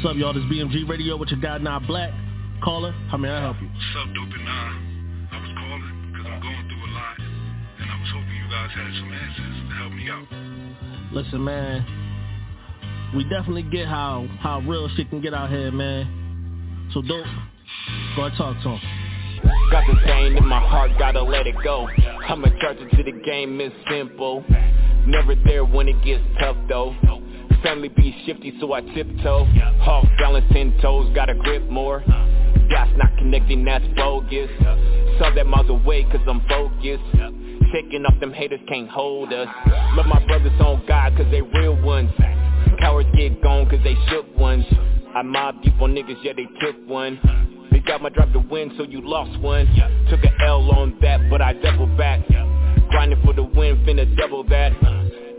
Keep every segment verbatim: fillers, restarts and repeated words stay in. What's up, y'all? This is B M G Radio with your guy, Not Black. Caller, how may I help you? What's up, Dope and I? I was calling because I'm going through a lot, and I was hoping you guys had some answers to help me out. Listen, man, we definitely get how, how real shit can get out here, man. So, Dope, go ahead and talk to him. Got the pain in my heart, gotta let it go. I'm attracted to the game, it's simple. Never there when it gets tough though. Family be shifty, so I tiptoe. Off balance, ten toes, gotta grip more. That's not connecting, that's bogus. Saw that miles away, cause I'm focused. Taking off them haters, can't hold us. Love my brothers on God, cause they real ones. Cowards get gone, cause they shook ones. I mobbed you for niggas, yeah, they took one. They got my drive to win, so you lost one. Took an L on that, but I doubled back. Grinding for the win, finna double that.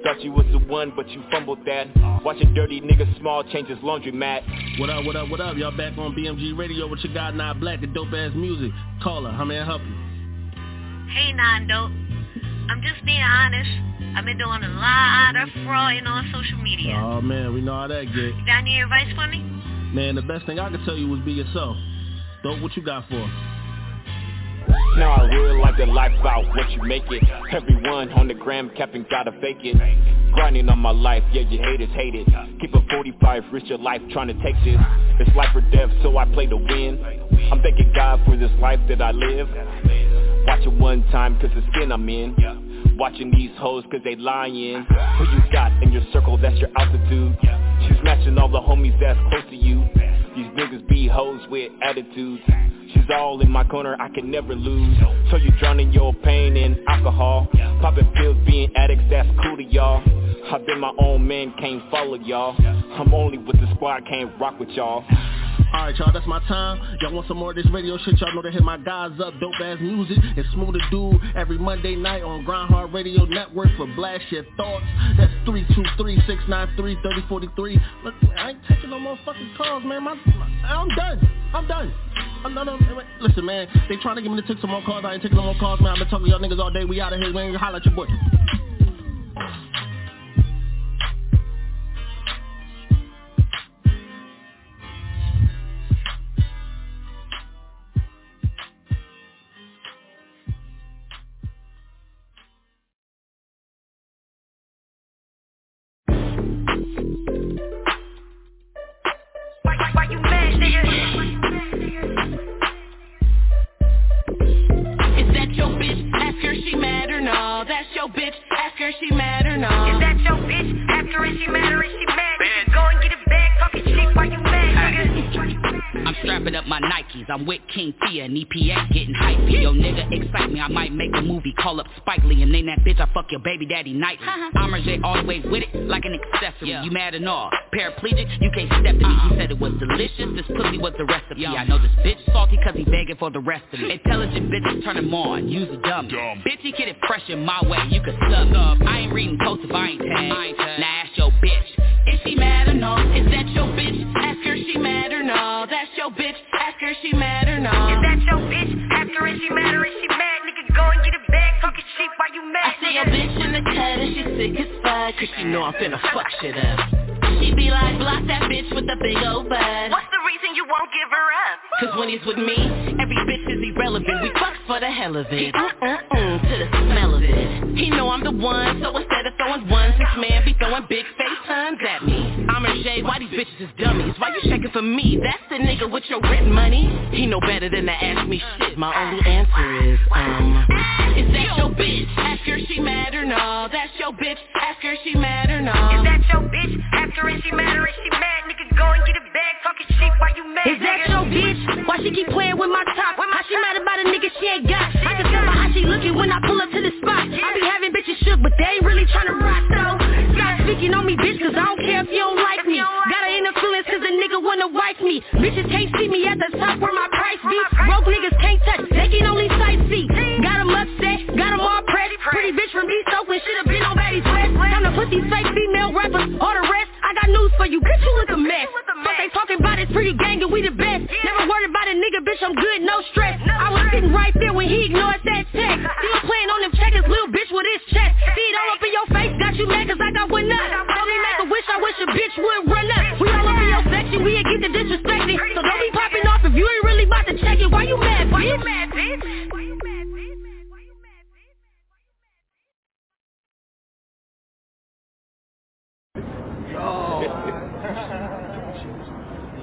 Thought you was the one, but you fumbled that. Watch a dirty nigga small change his laundromat. What up, what up, what up? Y'all back on B M G Radio with your guy, Not Black, the dope-ass music. Caller, how may I help you? Hey, Non-Dope. I'm just being honest. I've been doing a lot of frauding on social media. Oh, man, we know how that get. You got any advice for me? Man, the best thing I could tell you was be yourself. Dope, what you got for us? Now I realize that life about what you make it. Everyone on the gram capping gotta fake it. Grinding on my life, yeah, you haters hate it. Keep a forty-five, risk your life trying to take this. It's life or death, so I play to win. I'm thanking God for this life that I live. Watch it one time, cause the skin I'm in. Watching these hoes, cause they lying. Who you got in your circle, that's your altitude. She's matching all the homies that's close to you. These niggas be hoes with attitudes. She's all in my corner, I can never lose. So you drowning your pain in alcohol. Popping pills, being addicts, that's cool to y'all. I've been my own man, can't follow y'all. I'm only with the squad, can't rock with y'all. Alright, y'all, that's my time. Y'all want some more of this radio shit? Y'all know to hit my guys up. Dope-ass music and smooth to do every Monday night on Grind Hard Radio Network for Blast Your Thoughts. That's three two three, six nine three, three oh four three. Look, I ain't taking no more fucking calls, man. My, my, I'm done. I'm done. I'm done. I'm, listen, man, they trying to get me to take some more calls. I ain't taking no more calls, man. I've been talking to y'all niggas all day. We out of here. We ain't gonna holler at your boy. I'm with King, T I and E P A getting hypey. Yo nigga excite me, I might make a movie. Call up Spike Lee and name that bitch I fuck your baby daddy nightly. I'm J all the way with it, like an accessory. Yeah. You mad and all, paraplegic, you can't step to uh-uh. me. He said it was delicious, this pussy was the recipe. Yo. I know this bitch salty cause he begging for the rest of it. Intelligent bitches turn him on, use a dummy. Dumb. Bitch, he get it fresh in my way, you could suck up. I ain't reading posts if I ain't tagged. Now ask your bitch, is she mad or no? Is that your bitch? Ask her she mad or no? That's your bitch. Is she mad or no? Is that your bitch? After is she mad or is she mad? Nigga, go and get a bag, talking shit while you mad. I see your bitch in the cut and she sick as fuck, cause she know I'm finna fuck shit up. She be like, block that bitch with a big old butt. What's the reason you won't give her up? Cause when he's with me, every bitch is irrelevant. We fuck for the hell of it. Uh-uh-uh to the smell of it. He know I'm the one, so instead of throwing ones, this man be throwing big face tons at me. I'm a Jay, why these bitches is dummies? Why you checking for me? That's the nigga with your rent money. He know better than to ask me shit. My only answer is, um is that your bitch? Ask her she mad or no? That's your bitch. Ask her she mad or no? Is that your bitch? Ask her is she mad or is she mad? Nigga, go and get a bag, talking shit while you mad. Is that your bitch? Why she keep playing with my top? How she mad about a nigga she ain't got? I can tell by how she looking when I pull up to the spot. I be having bitches shook, but they ain't really tryna rock though. Stop speaking on me, bitch, cause I don't care if you don't like me. Gotta end up feelings cause a nigga wanna wife me. Bitches can't see me at the top where my price be. Broke niggas can't touch, they can only sightsee. Got them upset, got them all pretty. Pretty bitch from East Oakland, should've been on Betty's West. Time to put these fake female rappers on the rest. I got news for you, bitch, you look a mess. Fuck they talking about is pretty gang and we the best. Never worried about a nigga, bitch, I'm good, no stress. I was sitting right there when he ignored that text. Still playing on them checkers, little bitch with his chest. Feed all up in your face, got you mad cause I got one up. Don't me make a wish, I wish a bitch would run up. We all over your section, we ain't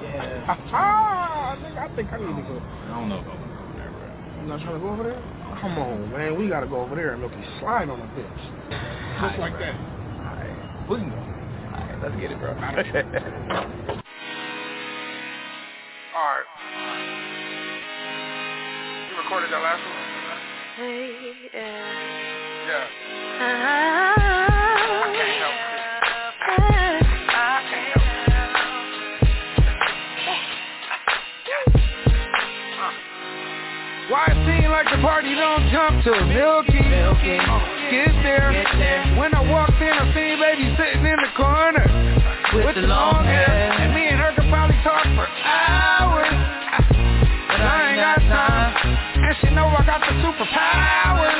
yeah. I, think, I think I need to go. I don't know if I'm going over there, bro. You not trying to go over there? Come on, man. We got to go over there and make a slide on the bitch. Just like that. All right. We can go. All right. Let's get it, bro. All right. You recorded that last one? Yeah. Yeah. Uh-huh. Why it seem like the party don't jump to Milky, Milky. Oh, get, there. get there When I walked in, I seen baby sitting in the corner With, with the, the long hair. hair And me and her could probably talk for hours But I, I ain't got time. time And she know I got the superpowers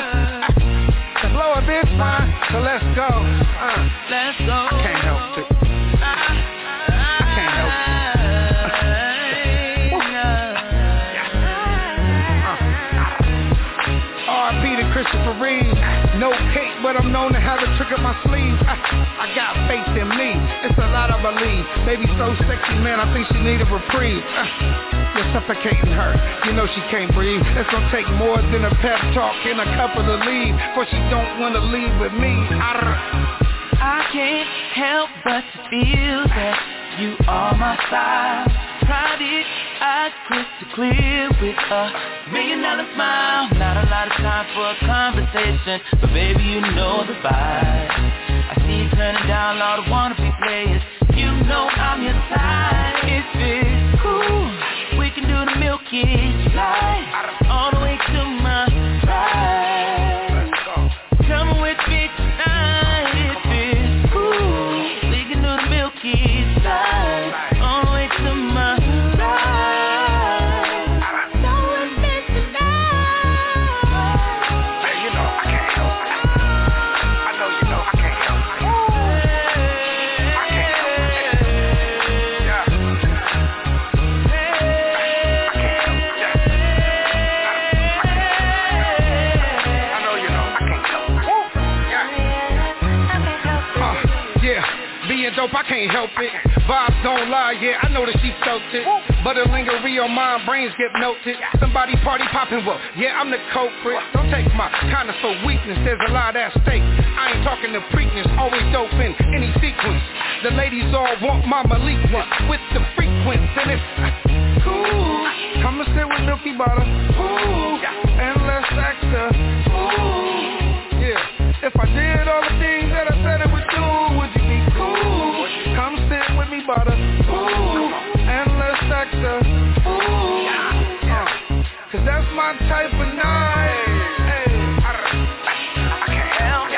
To blow a bitch fine, so let's go uh. Let's go I can't help it No cake, but I'm known to have a trick up my sleeve. I, I got faith in me, it's a lot I believe. Baby so sexy, man, I think she need a reprieve. uh, You're suffocating her, you know she can't breathe. It's gonna take more than a pep talk and a cup of the leave, for she don't wanna leave with me. I, I can't help but to feel that you are my side. Private, I crystal clear with a million dollar smile, not a lot of time for a conversation, but baby you know the vibe. I see you turning down all the wannabe players, you know I'm your type. If it's cool, we can do the Milky Slide, all the way to my ride. Come with me tonight, if it's cool, we can do the Milky Slide, all the way to my ride. Dope, I can't help it. Vibes don't lie, yeah, I know that she felt it. But a lingerie on my brains get melted. Somebody party popping, well, yeah, I'm the culprit. Don't take my kindness for weakness, there's a lot at stake. I ain't talking to preakness, always dope in any sequence. The ladies all want my malicness with the frequency. And it's cool, come and sit with Milky Bottom. Ooh, and let's act the ooh. Yeah, if I did all the things that I said I would do, would you be cool? Come sit with me, butter. Ooh, and let's act the ooh. Yeah. Uh, Cause that's my type of night. Hey, I, I can't help it.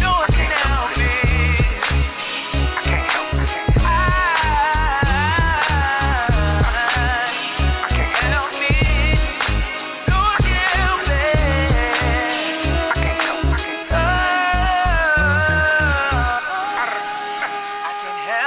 No, I can't help it. I can't help it. I can't help it. No, I can't help it. I can't help it. That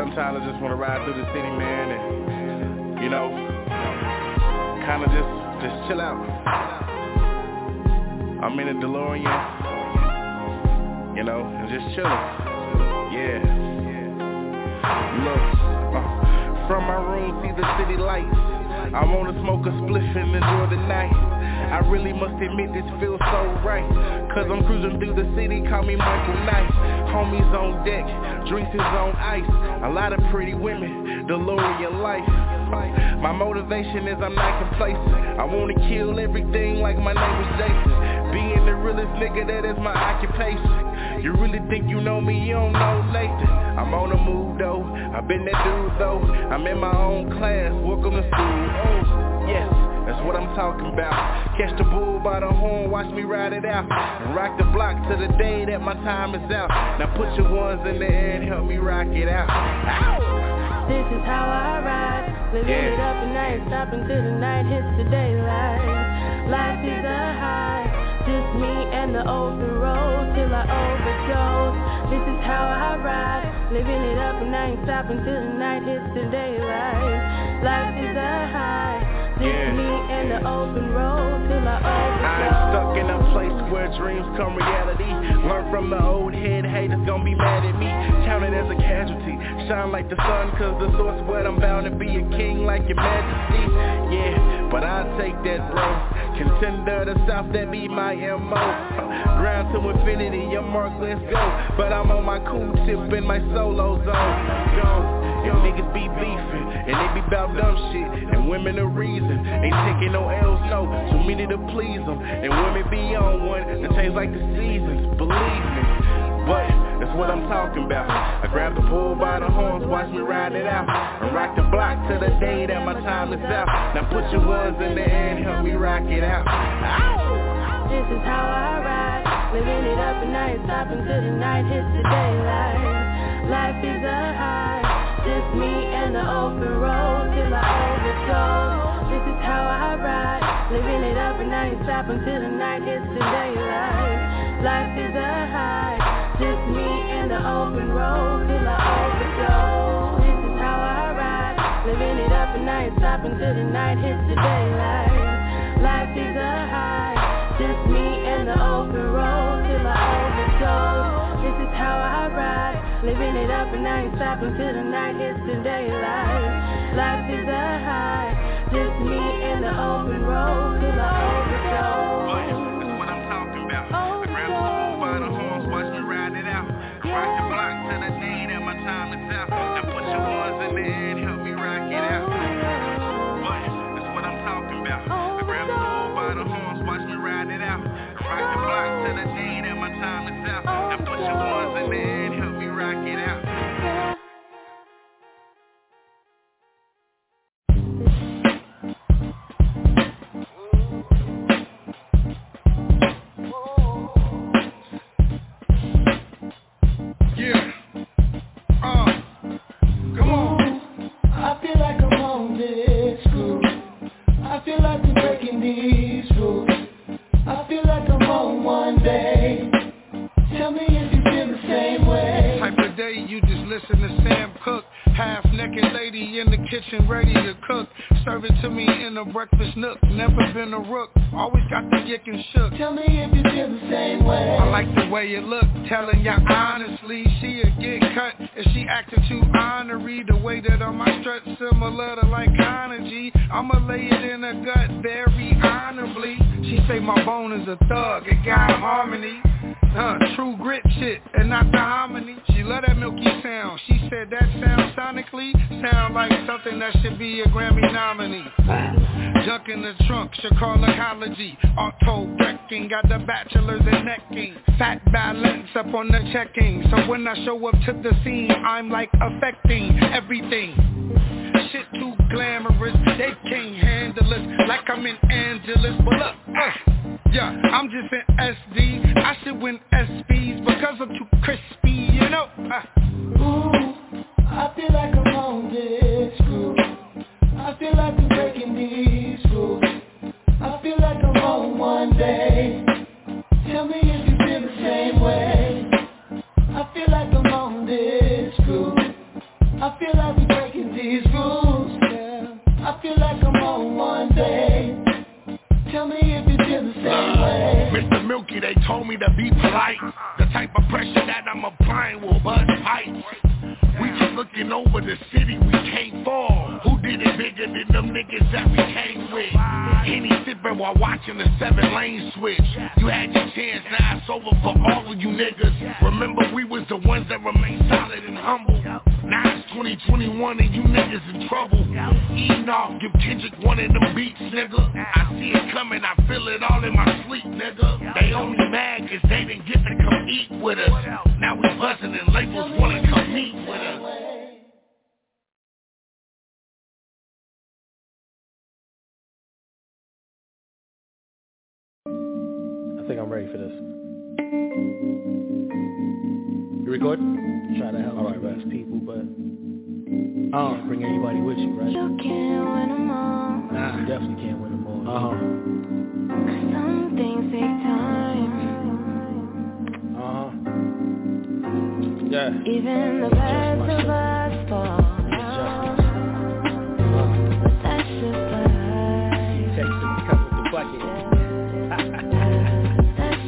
sometimes I just want to ride through the city, man, and, you know, kind of just, just chill out. I'm in a DeLorean, you know, and just chilling. Yeah. Look, uh, from my room, see the city lights. I want to smoke a spliff and enjoy the night. I really must admit this feels so right, cause I'm cruising through the city, call me Michael Knight. Homies on deck, drinks is on ice. A lot of pretty women, DeLorean life. My motivation is I'm not complacent. I wanna kill everything like my name was Jason. Being the realest nigga, that is my occupation. You really think you know me, you don't know Nathan. I'm on the move though, I've been that dude though. I'm in my own class, welcome to school. Oh, yes. That's what I'm talking about. Catch the bull by the horn, watch me ride it out, and rock the block to the day that my time is out. Now put your ones in the air and help me rock it out. Ow! This is how I ride. Living yeah. it up and I ain't stopping till the night hits the daylight. Life is a high. Just me and the open road till I overdose. This is how I ride. Living it up and I ain't stopping till the night hits the daylight. Life is a high. Yeah. Me and the open road till I I'm stuck in a place where dreams come reality. Learn from the old head, haters gon' be mad at me. Counted as a casualty, shine like the sun, cause the source where I'm bound to be a king like your majesty. Yeah, but I'll take that bro. Contender to south, that be my M O. Ground to infinity, your mark, let's go. But I'm on my cool tip in my solo zone. Go. And niggas be beefing, and they be bout dumb shit, and women the reason. Ain't taking no L's, no, too many to please them. And women be on one, they change like the seasons, believe me. But, that's what I'm talking about. I grab the bull by the horns, watch me ride it out, and rock the block till the day that my time is out. Now put your ones in the air and help me rock it out. Ow! This is how I ride. Living it up and I ain't stopping till the night hits the daylight. Life is a high. Just me and the open road till I overdose. This is how I ride. Living it up and I ain't stopping till the night hits the daylight. Life is a high. Just me and the open road till I overdose. This is how I ride. Living it up and I ain't stopping till the night hits the daylight. Life is a high. Just me and the open road till I overdose. This is how I ride. Living it up and I ain't stopping till the night hits the daylight. Life is a high. Just me and the open road till I overdose. But that's what I'm talking about. I grab the bull by the horns, watch me ride it out. Rock the block to the day that my time is out. Now put your ones in the air and help me rock it out. But that's what I'm talking about. I grab the bull by the horns, watch me ride it out. Rock the block to the day that my time is out. Now put your ones in the air and help me rock it out. Breakfast nook, never been a rook, always got the yick and shook. Tell me if you feel the same way. I like the way it look, telling ya honestly, she'll get cut if she acting too honorary. The way that I might strut similar to like Carnegie, I'ma lay it in her gut very honorably. She say my bone is a thug, it got harmony. Huh, true grit shit, and not the hominy. She love that milky sound. She said that sound sonically sound like something that should be a Grammy nominee. Junk in the trunk, should call ecology. Auto wrecking, got the bachelors and necking. Fat balance up on the checking. So when I show up to the scene, I'm like affecting everything. Shit too glamorous, they can't handle us like I'm in Angeles. But look, uh, yeah, I'm just in S D. I should win S Bs because I'm too crispy, you know. Uh. Ooh, I feel like I'm on this groove. I feel like I'm breaking these rules. I feel like I'm on one day. Tell me if you feel the same way. I feel like I'm on this groove. I if you feel the same way. Mister Milky, they told me to be polite. The type of pressure that I'm applying will buzz pipes. We just looking over the city, we can't fall. Who did it bigger than them niggas that we came with? Any sipping while watching the seven lane switch. You had your chance, now it's over for all of you niggas. Remember we was the ones that remained solid and humble. Now it's twenty twenty-one and you niggas in trouble. Eating off, give Kendrick one of them beats, nigga. I see it coming, I feel it all in my sleep, nigga. They only mad cause they didn't get to come eat with us. Now we buzzing and labels wanna come meet with us. I think I'm ready for this. You recording? Try to help all right, best people, but I don't bring anybody with you, right? You can't win them all. Nah, you definitely can't win them all. Uh-huh. Some things take time. Uh-huh. Yeah. Even the best of us fall out. But that's just life. Texas comes with the bucket.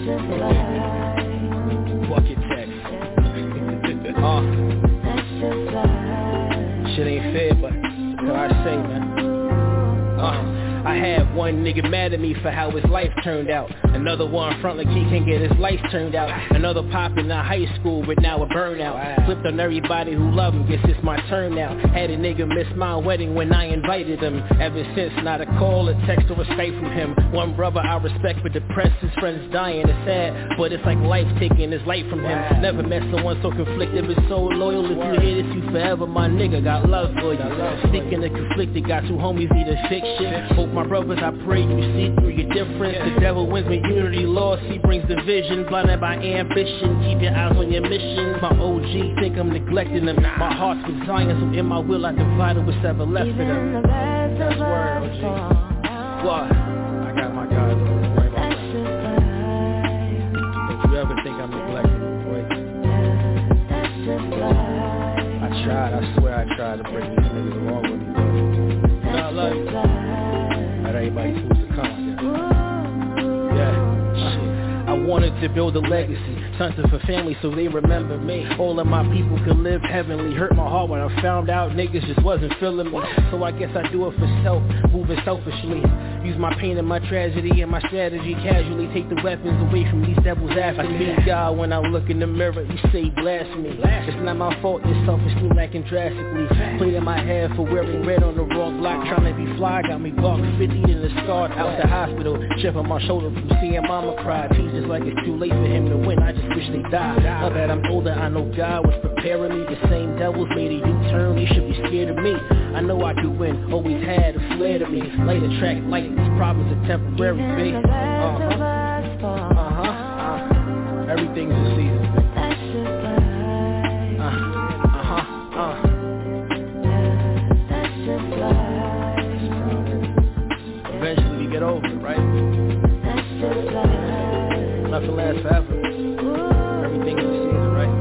Just like bucket text. uh. Shit ain't fair, but what I say, man. Uh. I had one nigga mad at me for how his life turned out. Another one front like he can't get his life turned out. Another poppin' out high school but now a burnout. Flipped on everybody who loved him, guess it's my turn now. Had a nigga miss my wedding when I invited him. Ever since, not a call, a text, or a Skype from him. One brother I respect but depressed, his friends dying. It's sad, but it's like life taking his life from him. Never met someone so conflicted but so loyal. If you hear this, you forever my nigga, got love for you. Sticking to conflicted, got two homies either fix shit. Hope my brothers, I pray you see through your difference. The devil wins me. Unity lost, he brings division. Blinded by ambition, keep your eyes on your mission. My O G think I'm neglecting them. My heart's with Zion, so in my will I divided what's ever left of them. That's word, O G. What? I got my God. Don't you ever think I'm neglecting, boy. I tried, I swear I tried to bring these niggas along with me. I love you. Not everybody's supposed to come. I wanted to build a legacy, something for family so they remember me. All of my people could live heavenly. Hurt my heart when I found out niggas just wasn't feeling me. So I guess I do it for self, moving selfishly. Use my pain and my tragedy and my strategy. Casually take the weapons away from these devils after me. I see God when I look in the mirror, you say blasphemy. It's not my fault, this self-esteem lacking drastically. Playing my head for wearing red on the wrong block. Trying to be fly, got me blocked fifty in the start. Out the hospital, chipping my shoulder from seeing mama cry. Just like it's too late for him to win, I just wish they died. Now that I'm older, I know God was preparing me. The same devils made a U-turn, they should be scared of me. I know I could win, always had a flare to me. Light attract light, these problems are temporary, baby. Uh-huh, uh-huh, uh-huh. Everything's a season. Uh, uh-huh, uh-huh. Eventually we get over it, right? Nothing lasts forever. Everything you see is right. You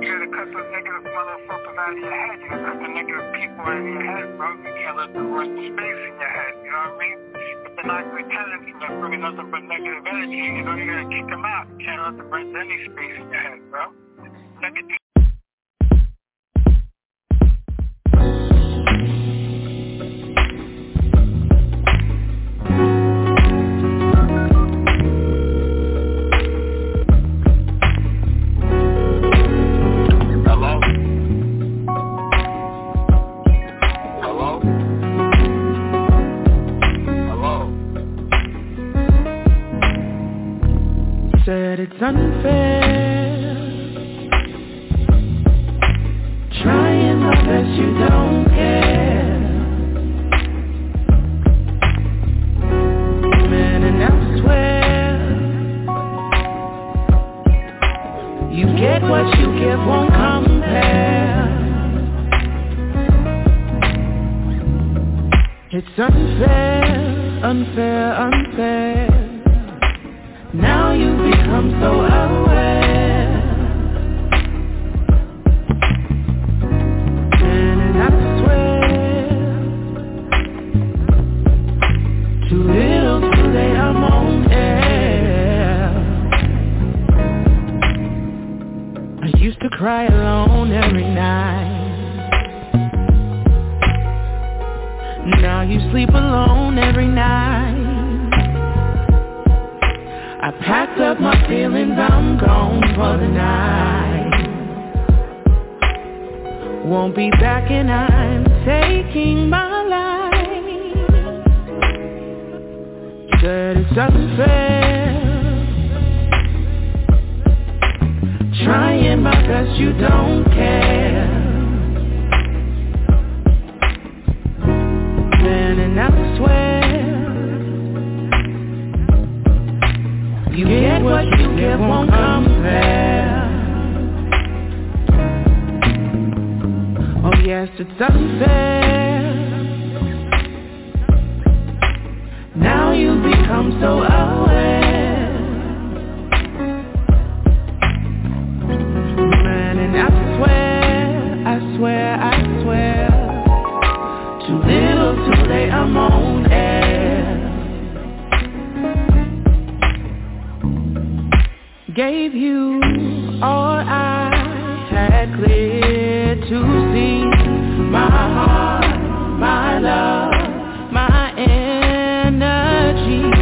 gotta cut those negative motherfuckers out of your head. You gotta cut the negative people out of your head, bro. You can't let the worst space in your head, you know what I mean? If they're not good tenants, and they're bringing nothing but negative energy, you know, you gotta kick them out. You can't let the rest any space in your head, bro. Negative. It's unfair. Trying my best, you don't care. Man, and I swear, you get what you give won't compare. It's unfair, unfair, unfair. Now you become so aware. And I swear, too little too cry alone every night. Now you sleep alone every night. I packed up my feelings, I'm gone for the night. Won't be back and I'm taking my life. Said it's unfair, trying my best, you don't care. Then and I swear, you get what you get, won't compare. Oh yes, it's unfair, now you become so aware. I swear, I swear, too little too late, I'm on air. Gave you all I had clear to see, my heart, my love, my energy,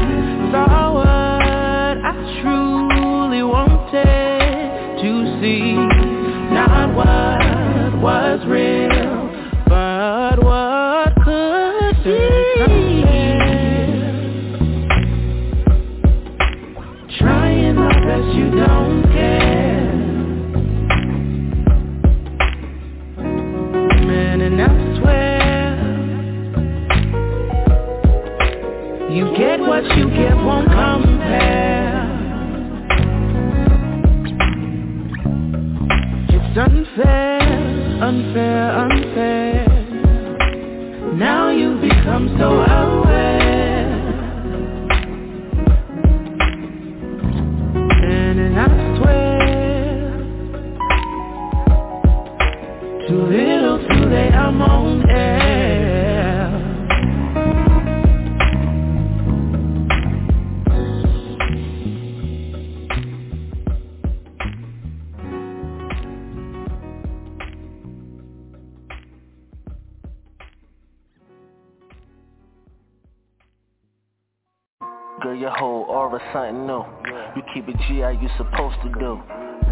saw what I truly wanted to see, not what was real, but what could be? Trying my best, you don't care. Man, and I swear, you get what you get, won't compare. It's unfair, unfair, unfair, now you become so aware. And then I swear, too little too late, I'm on something new. You keep it G how you supposed to do.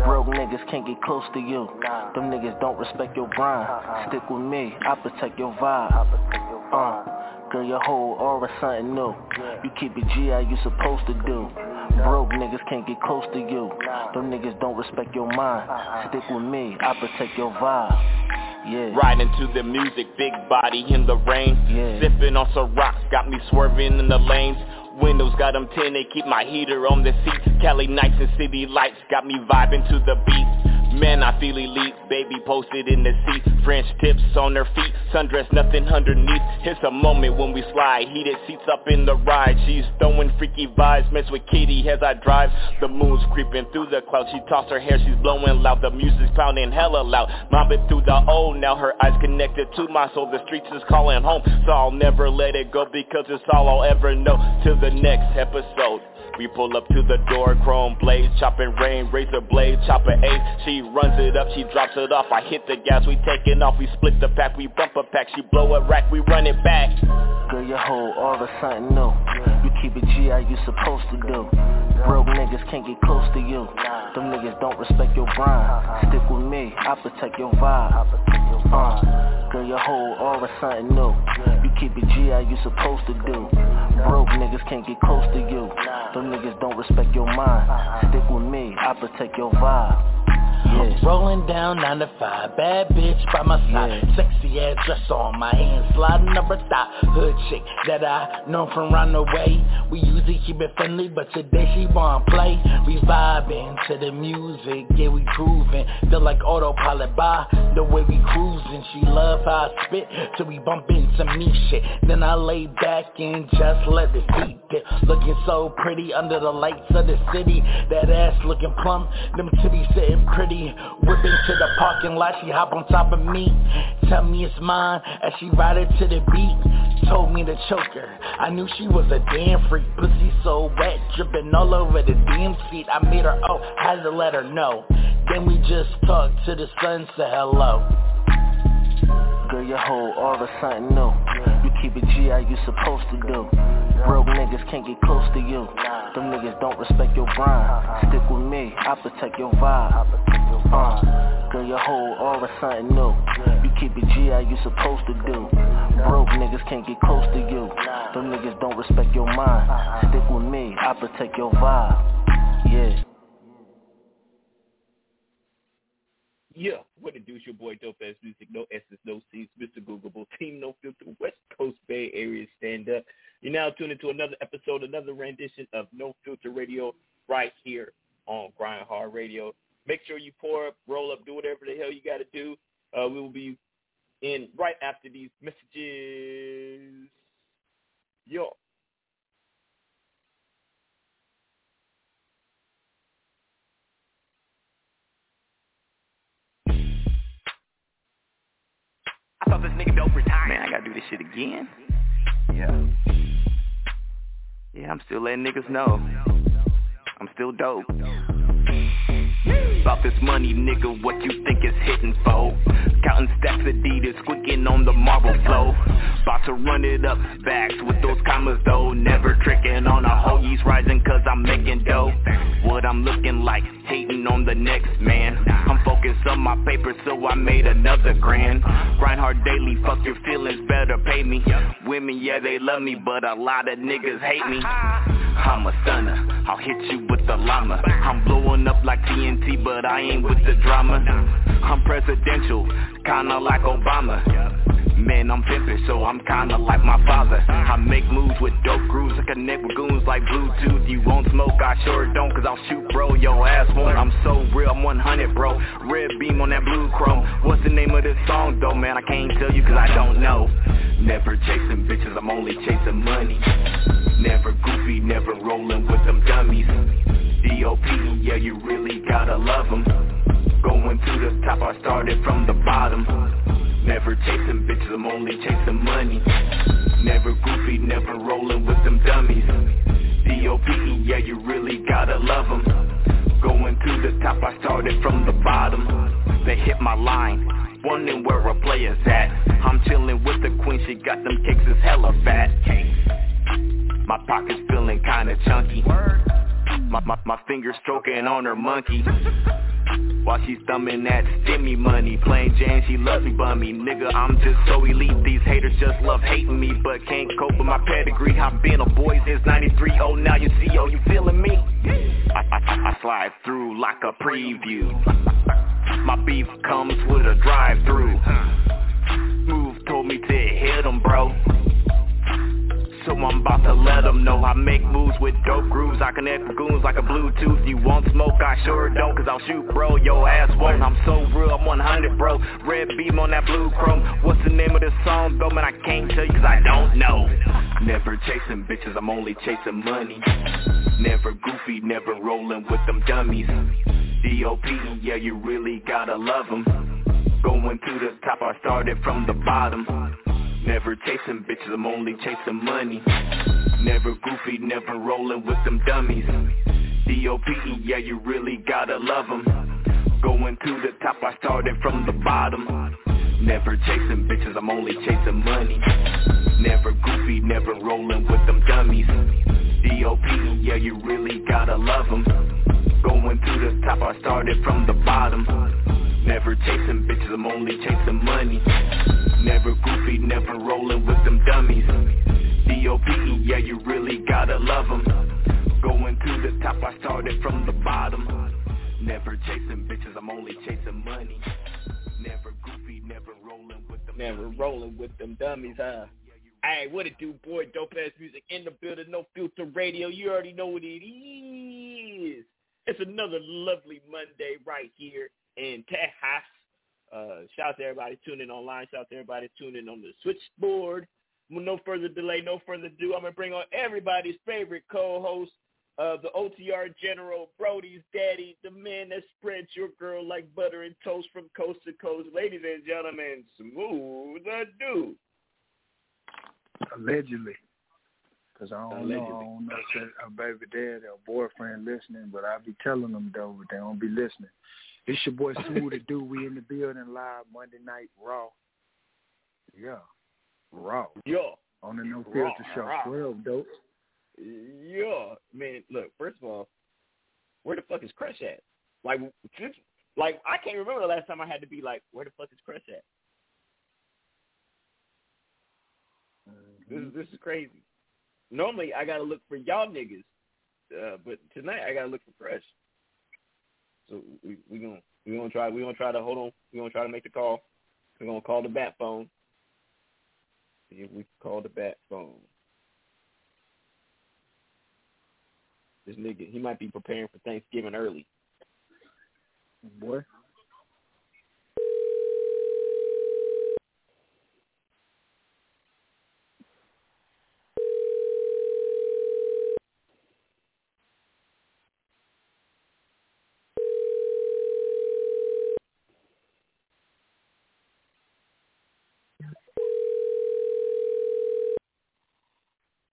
Broke niggas can't get close to you. Them niggas don't respect your grind. Stick with me, I protect your vibe. Uh, girl, your whole aura something new. You keep it G how you supposed to do. Broke niggas can't get close to you. Them niggas don't respect your mind. Stick with me, I protect your vibe. Yeah. Riding to the music, big body in the rain. Yeah. Sipping on some rocks, got me swerving in the lanes. Windows got them tinted, they keep my heater on the seats. Cali nights and city lights got me vibing to the beat. Man, I feel elite, baby posted in the seat. French tips on her feet, sundress nothing underneath. It's a moment when we slide, heated seats up in the ride. She's throwing freaky vibes, mess with Kitty as I drive. The moon's creeping through the clouds, she tossed her hair, she's blowing loud. The music's pounding hella loud, mobbing through the old. Now her eyes connected to my soul, the streets is calling home. So I'll never let it go because it's all I'll ever know. Till the next episode. We pull up to the door, chrome blades, chopping rain, razor blade, chopper ace. She runs it up, she drops it off, I hit the gas, we taking off. We split the pack, we bump a pack, she blow a rack, we run it back. Girl, your whole aura something new. You keep it G how you supposed to do. Broke niggas can't get close to you. Them niggas don't respect your grind. Stick with me, I protect your vibe. Uh, girl, your whole aura something new. You keep it G how you supposed to do. Broke niggas can't get close to you. Them niggas don't respect your mind. Stick with me, I protect your vibe. Yeah. Rolling down nine to five, bad bitch by my side, yeah. Sexy ass dress on, my hands sliding up her thigh. Hood chick that I know from round the way. We usually keep it friendly, but today she wanna play. We vibing to the music, yeah we grooving. Feel like autopilot by the way we cruising. She love how I spit till we bump into me shit. Then I lay back and just let the beat dip. Looking so pretty under the lights of the city. That ass looking plump, them titties sitting pretty. Whipping to the parking lot, she hop on top of me. Tell me it's mine as she ride it to the beat. Told me to choke her, I knew she was a damn freak. Pussy so wet, dripping all over the damn seat. I made her, oh, had to let her know. Then we just talk to the sun, say hello. Girl, your whole aura's something new. You keep it G how you supposed to do. Broke niggas can't get close to you. Them niggas don't respect your grind. Stick with me, I protect your vibe. Uh, girl, your whole aura's something new. You keep it G how you supposed to do. Broke niggas can't get close to you. Them niggas don't respect your mind. Stick with me, I protect your vibe. Yeah. Yeah, what it do, it's your boy Dope Ass Music, no S's, no C's, Mister Googleable, Team No Filter, West Coast Bay Area Stand Up. You're now tuned into another episode, another rendition of No Filter Radio right here on Grind Hard Radio. Make sure you pour up, roll up, do whatever the hell you got to do. Uh, we will be in right after these messages. Yo. Man, I gotta do this shit again. Yeah. Yeah, I'm still letting niggas know I'm still dope. About this money, nigga, what you think is hitting for? Counting stacks of Adidas, squeaking on the marble flow. About to run it up, backs with those commas though. Never tricking on a hoe, he's rising cause I'm making dough. What I'm looking like, hating on the next man. I'm focused on my paper, so I made another grand. Grind hard daily, fuck your feelings, better pay me. Women, yeah, they love me, but a lot of niggas hate me. I'm a stunner, I'll hit you with the llama. I'm blowing up like T N T, but I ain't with the drama. I'm presidential, kinda like Obama. Man, I'm pimpin', so I'm kinda like my father. I make moves with dope grooves, I connect with goons like Bluetooth. You won't smoke, I sure don't, cause I'll shoot, bro, your ass won't. I'm so real, I'm one hundred, bro. Red beam on that blue chrome. What's the name of this song, though, man? I can't tell you cause I don't know. Never chasing bitches, I'm only chasing money. Never goofy, never rolling with them dummies. D O P, yeah, you really gotta love them. Going to the top, I started from the bottom. Never chasing bitches, I'm only chasing money. Never goofy, never rolling with them dummies. D O P, yeah, you really gotta love them. Going to the top, I started from the bottom. They hit my line, wondering where a player's at. I'm chilling with the queen, she got them kicks, is hella fat. My pocket's feeling kinda chunky. My, my, my fingers stroking on her monkey. While she's thumbing that stimmy money, plain Jane, she loves me bummy. Nigga, I'm just so elite, these haters just love hating me. But can't cope with my pedigree, I've been a boy since ninety-three. Oh, now you see, oh, you feeling me? I, I, I slide through like a preview. My beef comes with a drive-through. Move told me to hit him, bro. So I'm about to let them know I make moves with dope grooves. I connect with goons like a Bluetooth. You won't smoke, I sure don't, cause I'll shoot, bro, your ass won't. I'm so real, I'm one hundred, bro. Red beam on that blue chrome. What's the name of this song, though, man? I can't tell you cause I don't know. Never chasing bitches, I'm only chasing money. Never goofy, never rolling with them dummies. D O P, yeah, you really gotta love them. Going to the top, I started from the bottom. Never chasing bitches, I'm only chasing money. Never goofy, never rolling with them dummies. D O P, yeah, you really gotta love them. Going to the top, I started from the bottom. Never chasing bitches, I'm only chasing money. Never goofy, never rolling with them dummies. D O P, yeah, you really gotta love them. Going to the top, I started from the bottom. Never chasing bitches, I'm only chasing money. Never goofy, never rolling with them dummies. D O P, yeah, you really gotta love them. Going to the top, I started from the bottom. Never chasing bitches, I'm only chasing money. Never goofy, never rolling with them never dummies. Never rolling with them dummies, huh? Hey, what it do, boy? Dope ass music in the building, no filter radio. You already know what it is. It's another lovely Monday right here in Texas. Uh, shout out to everybody tuning online. Shout out to everybody tuning on the switchboard. No further delay, no further ado. I'm going to bring on everybody's favorite co-host, uh, the O T R General, Brody's daddy, the man that spreads your girl like butter and toast from coast to coast. Ladies and gentlemen, smooth ado. Allegedly. Because I don't Allegedly. know, I don't know if a baby daddy or boyfriend listening, but I be telling them, though, but they don't be listening. It's your boy Smooth to Do. We in the building live Monday night, Raw. Yeah. Raw. Yeah. On the No Filter Show. Raw. twelve, dope. Yeah. Man, look, first of all, where the fuck is Crush at? Like, just, like I can't remember the last time I had to be like, where the fuck is Crush at? This is, this is crazy. Normally, I got to look for y'all niggas, uh, but tonight I got to look for Crush. So we we gonna we gonna try we gonna try to hold on we gonna try to make the call. We're gonna call the bat phone. See if we can call the bat phone. This nigga, he might be preparing for Thanksgiving early. Boy.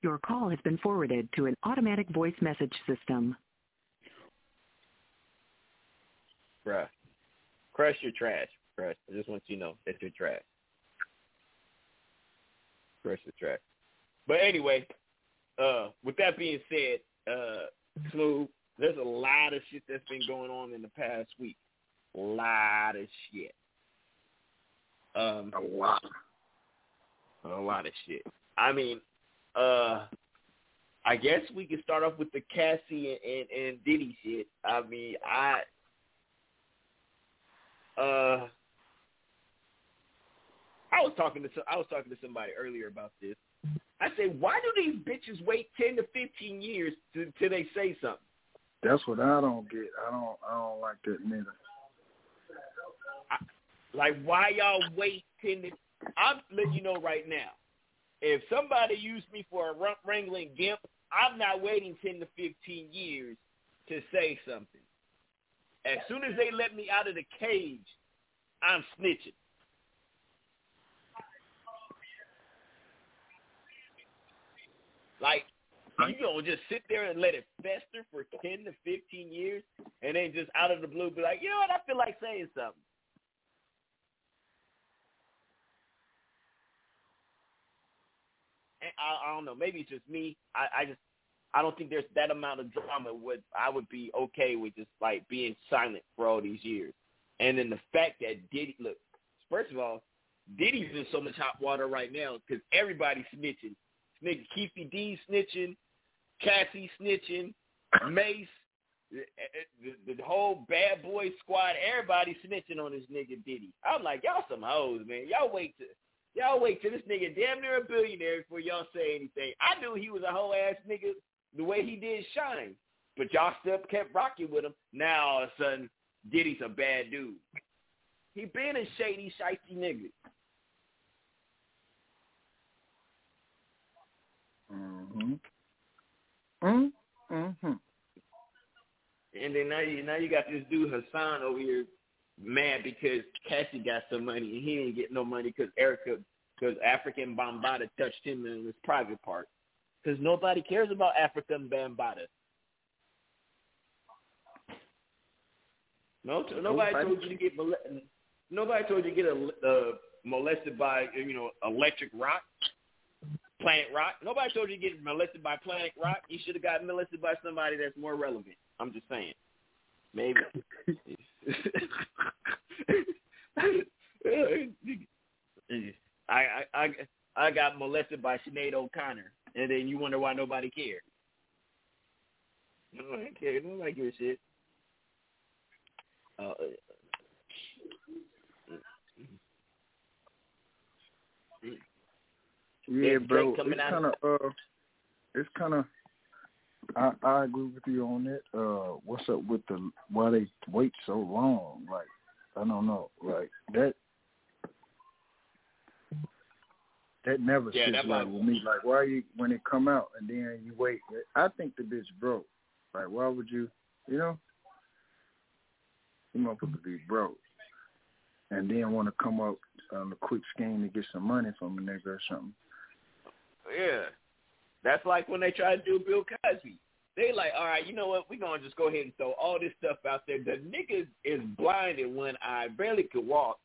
Your call has been forwarded to an automatic voice message system. Bruh. Crush, your trash, Crush. I just want you to know that you're trash. Crush the trash. But anyway, uh, with that being said, uh, Smooth, there's a lot of shit that's been going on in the past week. A lot of shit. Um, a lot. A lot of shit. I mean... Uh, I guess we can start off with the Cassie and, and, and Diddy shit. I mean, I, uh, I was talking to I was talking to somebody earlier about this. I said, why do these bitches wait ten to fifteen years to, till they say something? That's what I don't get. I don't I don't like that neither. I, like, why y'all wait ten to? I'm letting you know right now. If somebody used me for a rump wrangling gimp, I'm not waiting ten to fifteen years to say something. As soon as they let me out of the cage, I'm snitching. Like, you gonna just sit there and let it fester for ten to fifteen years and then just out of the blue be like, you know what, I feel like saying something. I, I don't know. Maybe it's just me. I, I just I don't think there's that amount of drama. Would I would be okay with just like being silent for all these years, and then the fact that Diddy look. First of all, Diddy's in so much hot water right now because everybody's snitching. Nigga, Keefy D snitching, Cassie snitching, Mace, the, the, the whole Bad Boy squad. Everybody snitching on this nigga Diddy. I'm like, y'all some hoes, man. Y'all wait to. Y'all wait till this nigga damn near a billionaire before y'all say anything. I knew he was a whole ass nigga the way he did Shine, but y'all still kept rocking with him. Now all of a sudden, Diddy's a bad dude. He been a shady, shifty nigga. Mm-hmm. Mm-hmm. And then now you now you got this dude Hassan over here. Mad because Cassie got some money and he didn't get no money because Erica, because African Bambata touched him in his private part. Because nobody cares about African Bambata. No, t- nobody told you to get molested. Nobody told you to get a, uh, molested by you know electric rock, Planet Rock. Nobody told you to get molested by Planet Rock. You should have got molested by somebody that's more relevant. I'm just saying. Maybe. I, I I I got molested by Sinead O'Connor, and then you wonder why nobody cared. Nobody cared. Nobody gives a shit. Uh, yeah, bro. It's kind of uh, it's kind of. I, I agree with you on that. Uh, what's up with the why they wait so long? Like, I don't know. Like that, that never yeah, sits right with me. Like, why you when it come out and then you wait? I think the bitch broke. Like, why would you? You know, you motherfucker be broke, and then want to come up on a quick scheme to get some money from a nigga or something. Yeah. That's like when they try to do Bill Cosby. They like, all right, you know what? We're going to just go ahead and throw all this stuff out there. The niggas is blind in one eye, barely could walk.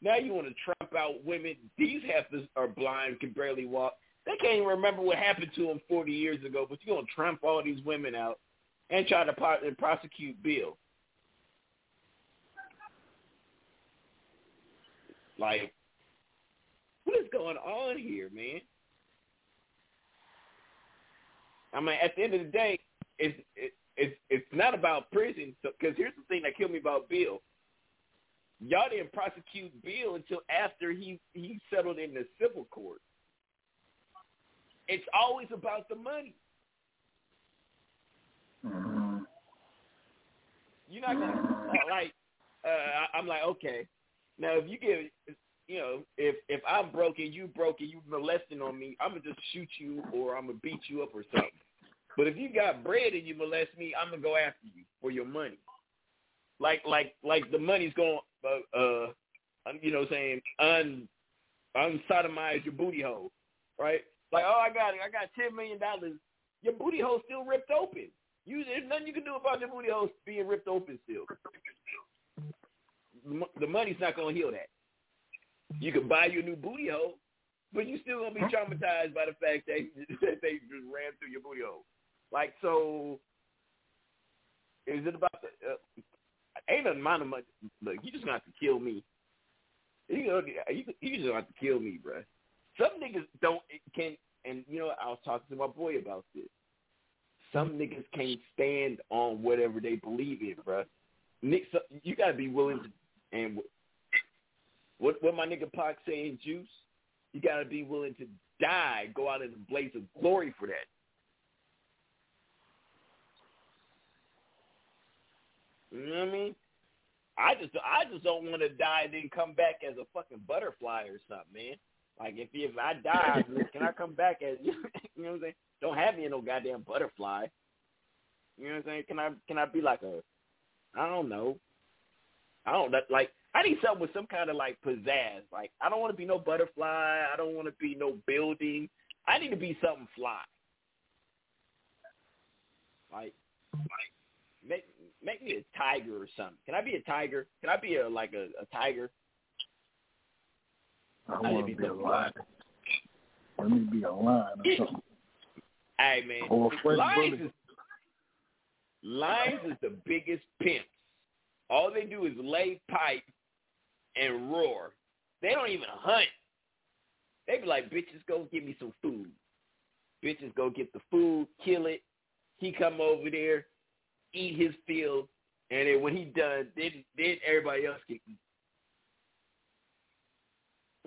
Now you want to trump out women. These heifers are blind, can barely walk. They can't even remember what happened to them forty years ago, but you're going to trump all these women out and try to pro- and prosecute Bill. Like, what is going on here, man? I mean, at the end of the day, it's it, it's it's not about prison. Because so, here's the thing that killed me about Bill. Y'all didn't prosecute Bill until after he, he settled in the civil court. It's always about the money. You're not gonna like. Uh, I'm like, okay. Now, if you give, you know, if if I'm broken, you broken, you molesting on me, I'm gonna just shoot you or I'm gonna beat you up or something. But if you got bread and you molest me, I'm gonna go after you for your money. Like like like the money's gonna, uh, uh you know, what I'm saying un unsodomize your booty hole, right? Like, oh, I got it, I got ten million dollars. Your booty hole's still ripped open. You there's nothing you can do about your booty hole being ripped open still. The money's not going to heal that. You can buy you a new booty hole, but you still going to be traumatized by the fact that, that they just ran through your booty hole. Like, so, is it about the, uh, ain't an amount of money. Look, you just going to have to kill me. You know, you, you just have to kill me, bro. Some niggas don't, can, and, you know, I was talking to my boy about this. Some niggas can't stand on whatever they believe in, bro. You got to be willing to. And what what my nigga Pac saying, Juice, you got to be willing to die, go out in a blaze of glory for that. You know what I mean? I just I just don't want to die and then come back as a fucking butterfly or something, man. Like, if if I die, can I come back as, you know what I'm saying? Don't have me in no goddamn butterfly. You know what I'm saying? Can I, can I be like a, I don't know. I don't like. I need something with some kind of like pizzazz. Like, I don't want to be no butterfly. I don't want to be no building. I need to be something fly. Like, like make make me a tiger or something. Can I be a tiger? Can I be a like a, a tiger? I want to be a lion. Let me be a lion or something. Hey man, oh, lions is, lions is the biggest pimp. All they do is lay pipe and roar. They don't even hunt. They be like, bitches, go get me some food. Bitches, go get the food, kill it. He come over there, eat his fill, and then when he done, then, then everybody else can eat.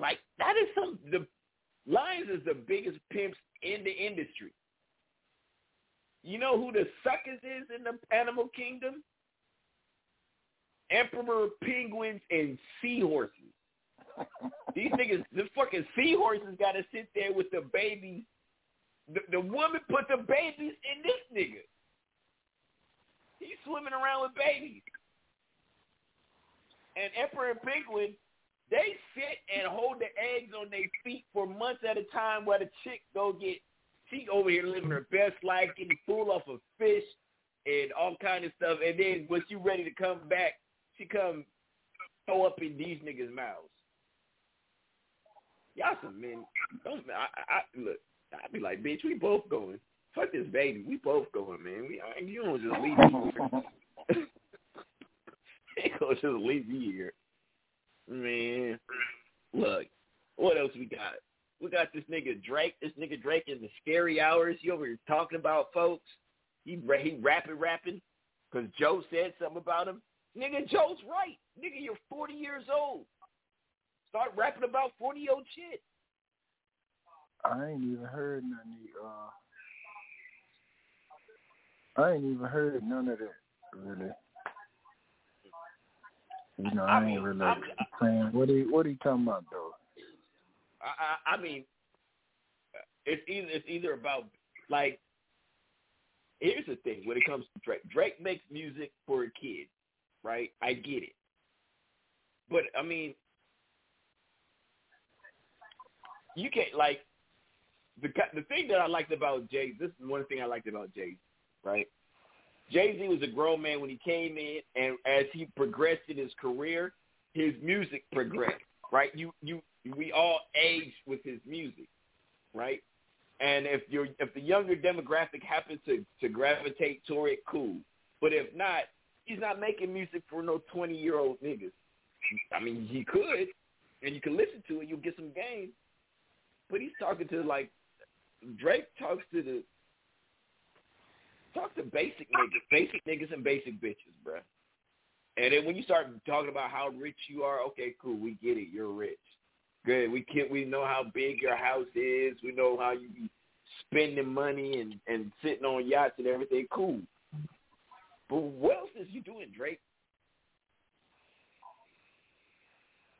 Like, that is some, the lions is the biggest pimps in the industry. You know who the suckers is in the animal kingdom? Emperor penguins and seahorses. These niggas, the fucking seahorses got to sit there with the babies. The, the woman put the babies in this nigga. He's swimming around with babies. And emperor penguin, they sit and hold the eggs on their feet for months at a time while the chick go get, she over here living her best life, getting full off of fish and all kind of stuff. And then when she ready to come back, she come throw up in these niggas' mouths. Y'all some men. Don't I, I look? I'd be like, bitch, we both going. Fuck this baby, we both going, man. We I, you don't just leave me here. You don't just leave me here, man. Look, what else we got? We got this nigga Drake. This nigga Drake in the scary hours. You over here talking about folks? He he rapping rapping because Joe said something about him. Nigga, Joe's right. Nigga, you're forty years old. Start rapping about forty-year-old shit. I ain't even heard none of uh, I ain't even heard none of that, really. You know, I, I ain't mean, really I'm, saying. What are, you, what are you talking about, though? I, I, I mean, it's either, it's either about, like, here's the thing when it comes to Drake. Drake makes music for a kid, right? I get it. But, I mean, you can't, like, the the thing that I liked about Jay, this is one thing I liked about Jay, right? Jay-Z was a grown man when he came in, and as he progressed in his career, his music progressed, right? You, you, we all aged with his music, right? And if you're, if the younger demographic happens to, to gravitate toward it, cool. But if not, he's not making music for no twenty-year-old niggas. I mean, he could, and you can listen to it. You'll get some game. But he's talking to, like, Drake talks to the, talk to basic niggas, basic niggas and basic bitches, bruh. And then when you start talking about how rich you are, okay, cool, we get it. You're rich. Good. We can't, we know how big your house is. We know how you be spending money and, and sitting on yachts and everything. Cool. But what else is you doing, Drake?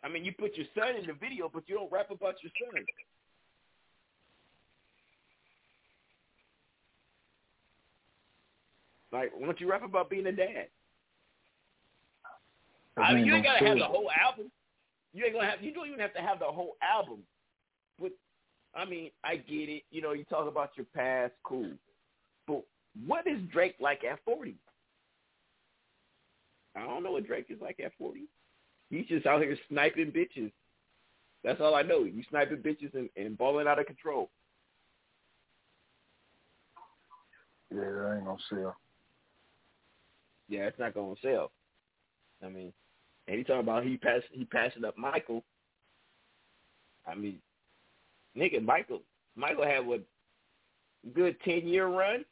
I mean, you put your son in the video, but you don't rap about your son. Like, why don't you rap about being a dad? I mean, you ain't gotta have the whole album. You ain't gonna have. You don't even have to have the whole album. But I mean, I get it. You know, you talk about your past, cool. But what is Drake like at forty? I don't know what Drake is like at forty. He's just out here sniping bitches. That's all I know. You sniping bitches and, and balling out of control. Yeah, that ain't gonna sell. Yeah, it's not gonna sell. I mean, and he talking about he pass he passing up Michael. I mean, nigga, Michael Michael had what, good ten year run,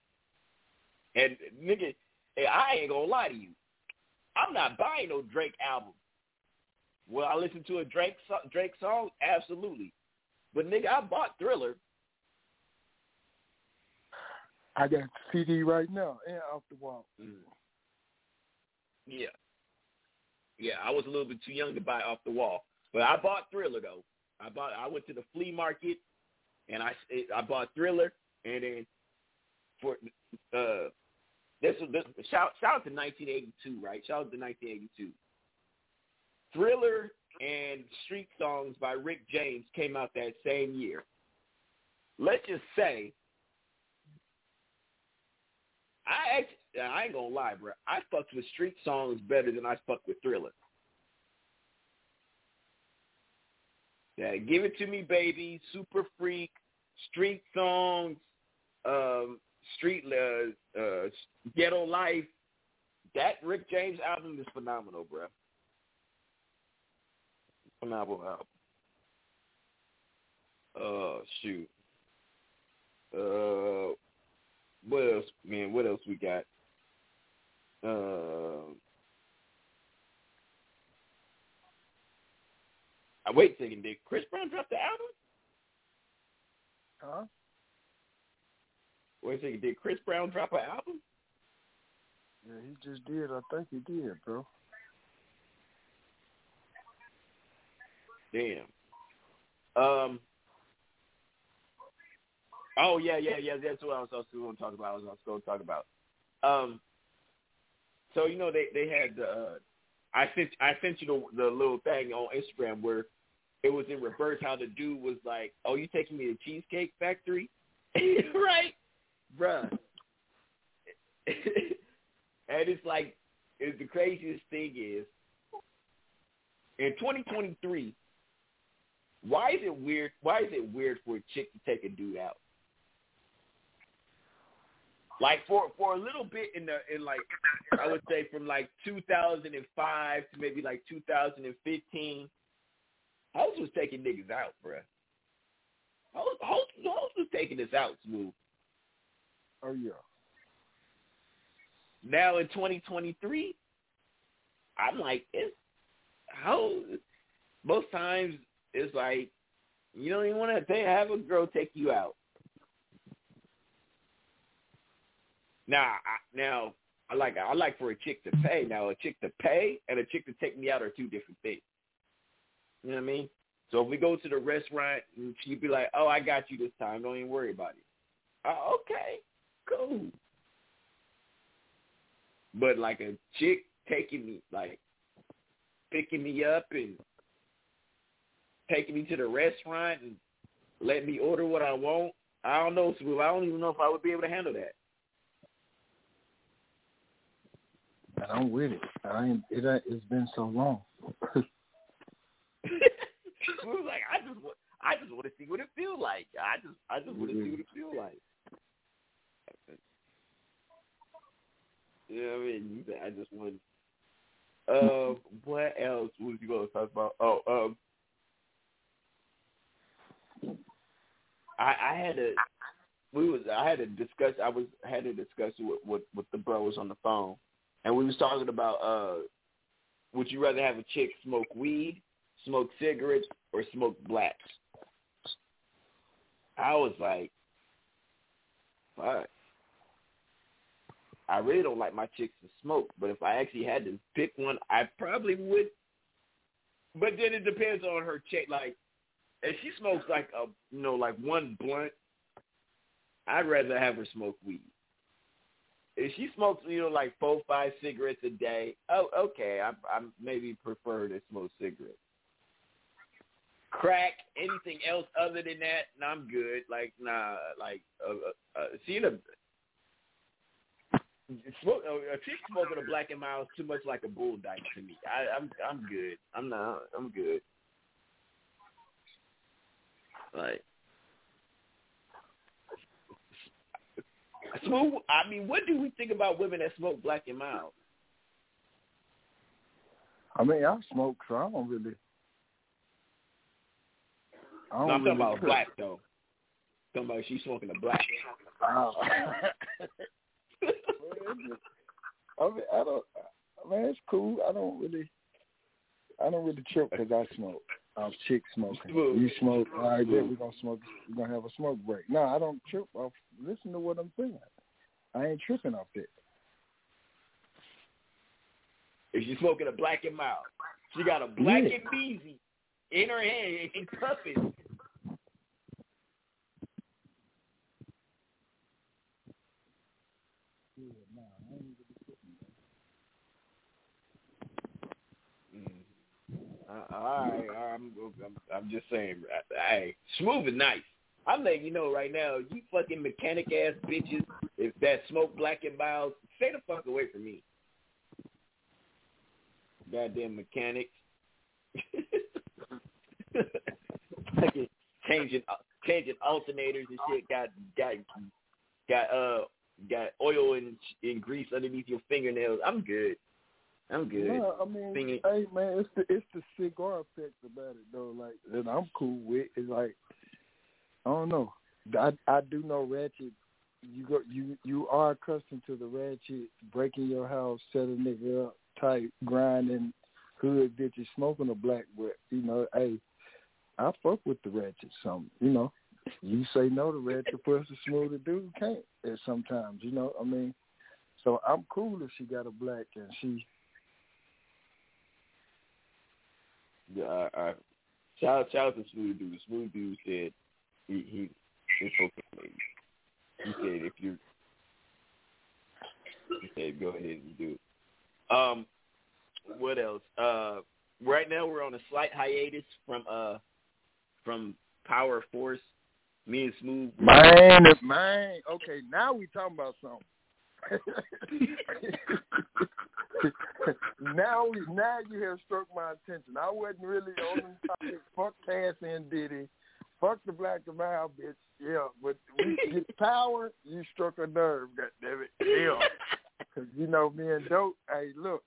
and nigga, I ain't gonna lie to you, I'm not buying no Drake album. Will I listen to a Drake Drake song? Absolutely, but nigga, I bought Thriller. I got C D right now and Off the Wall. Mm. Yeah. Yeah, I was a little bit too young to buy Off the Wall, but I bought Thriller though. I bought. I went to the flea market, and I it, I bought Thriller, and then for uh, this, this shout shout out to nineteen eighty-two, right? Shout out to nineteen eighty-two. Thriller and Street Songs by Rick James came out that same year. Let's just say, I actually. I ain't gonna lie, bro. I fucked with Street Songs better than I fucked with Thriller. Yeah, Give It To Me, Baby, Super Freak, Street Songs, um, Street uh, uh, Ghetto Life. That Rick James album is phenomenal, bro. Phenomenal album. Oh shoot. Uh, what else, man? What else we got? Uh, wait a second, did Chris Brown drop the album? Huh? Wait a second, did Chris Brown drop an album? Yeah, he just did. I think he did, bro. Damn. Um. Oh, yeah, yeah, yeah. That's what I was also going to talk about. I was also going to talk about. Um. So, you know, they, they had the uh, I sent I sent you the, the little thing on Instagram where it was in reverse how the dude was like, oh, you taking me to Cheesecake Factory? Right? Bruh. And it's like, it's the craziest thing is, in twenty twenty-three, why is it weird? Why is it weird for a chick to take a dude out? Like for, for a little bit in the in like I would say from like two thousand five to maybe like two thousand fifteen, hoes was taking niggas out, bruh. Hoes, hoes, hoes was taking us out, Smooth. Oh yeah. Now in twenty twenty-three, I'm like, it's how most times it's like you don't even want to have a girl take you out. Now, I, now, I like I like for a chick to pay. Now, a chick to pay and a chick to take me out are two different things. You know what I mean? So if we go to the restaurant and she'd be like, "Oh, I got you this time. Don't even worry about it." Oh, okay, cool. But like a chick taking me, like picking me up and taking me to the restaurant and letting me order what I want. I don't know, Smooth. I don't even know if I would be able to handle that. I'm with it. I ain't, it it's been so long. We was like, I just I just want to see what it feels like. I just I just want to see what it feels like. You know what I mean? I just want. Um, what else was you going to talk about? Oh, um, I, I had a we was I had a discuss I was had a discussion with, with, with the bros on the phone, and we was talking about uh, would you rather have a chick smoke weed, smoke cigarettes, or smoke blacks? I was like, fuck. I really don't like my chicks to smoke, but if I actually had to pick one, I probably would. But then it depends on her chick. Like, if she smokes like a, you know, like one blunt, I'd rather have her smoke weed. If she smokes, you know, like four, five cigarettes a day, oh, okay, I, I maybe prefer to smoke cigarettes. Crack, anything else other than that, nah, I'm good. Like, nah, like, uh, uh, see the. Smoke, a chick smoking a black and mild is too much like a bull dyke to me. I, I'm I'm good. I'm not. I'm good. Like, smooth. I mean, what do we think about women that smoke black and mild? I mean, I smoke, so I don't really. I don't no, I'm really talking about cook. Black though. I'm talking about she's smoking a black. Oh. I mean, I don't. Man, it's cool. I don't really. I don't really trip because I smoke. I'm chick smoking. You smoke. All right, then we're gonna smoke. We're gonna have a smoke break. No, I don't trip off. Listen to what I'm saying. I ain't tripping off that. If you smoking a black and mild, she got a black yeah. and beezy in her hand and puffing. Uh, all right, all right I'm, I'm, I'm just saying, hey, smooth and nice. I'm letting you know right now, you fucking mechanic ass bitches. If that smoke black and mild, stay the fuck away from me. Goddamn mechanics, fucking changing changing alternators and shit. Got got got uh got oil and, and grease underneath your fingernails. I'm good. I'm good. No, I mean, Singing. hey man, it's the it's the cigar effect about it though. Like that I'm cool with. It's like I don't know. I I do know ratchet. You go. You you are accustomed to the ratchet breaking your house, setting nigga up, type grinding, hood bitches smoking a black. But you know, hey, I fuck with the ratchet. Some you know, you say no to ratchet, for us to smooth the dude can't. At sometimes you know, I mean, so I'm cool if she got a black and she. Yeah, all right. Shout, shout out to Smooth Dude. Smooth Dude said he he it's okay. He said if you he said go ahead and do it. Um, what else? Uh, right now we're on a slight hiatus from uh from Power Force. Me and Smooth. Man, it's mine. Okay, now we talking about something. now, now you have struck my attention. I wasn't really on the topic. Fuck Cassie and Diddy. Fuck the black and mild bitch. Yeah, but we get power. You struck a nerve. God damn it. Yeah, because you know me and Dope. Hey, look,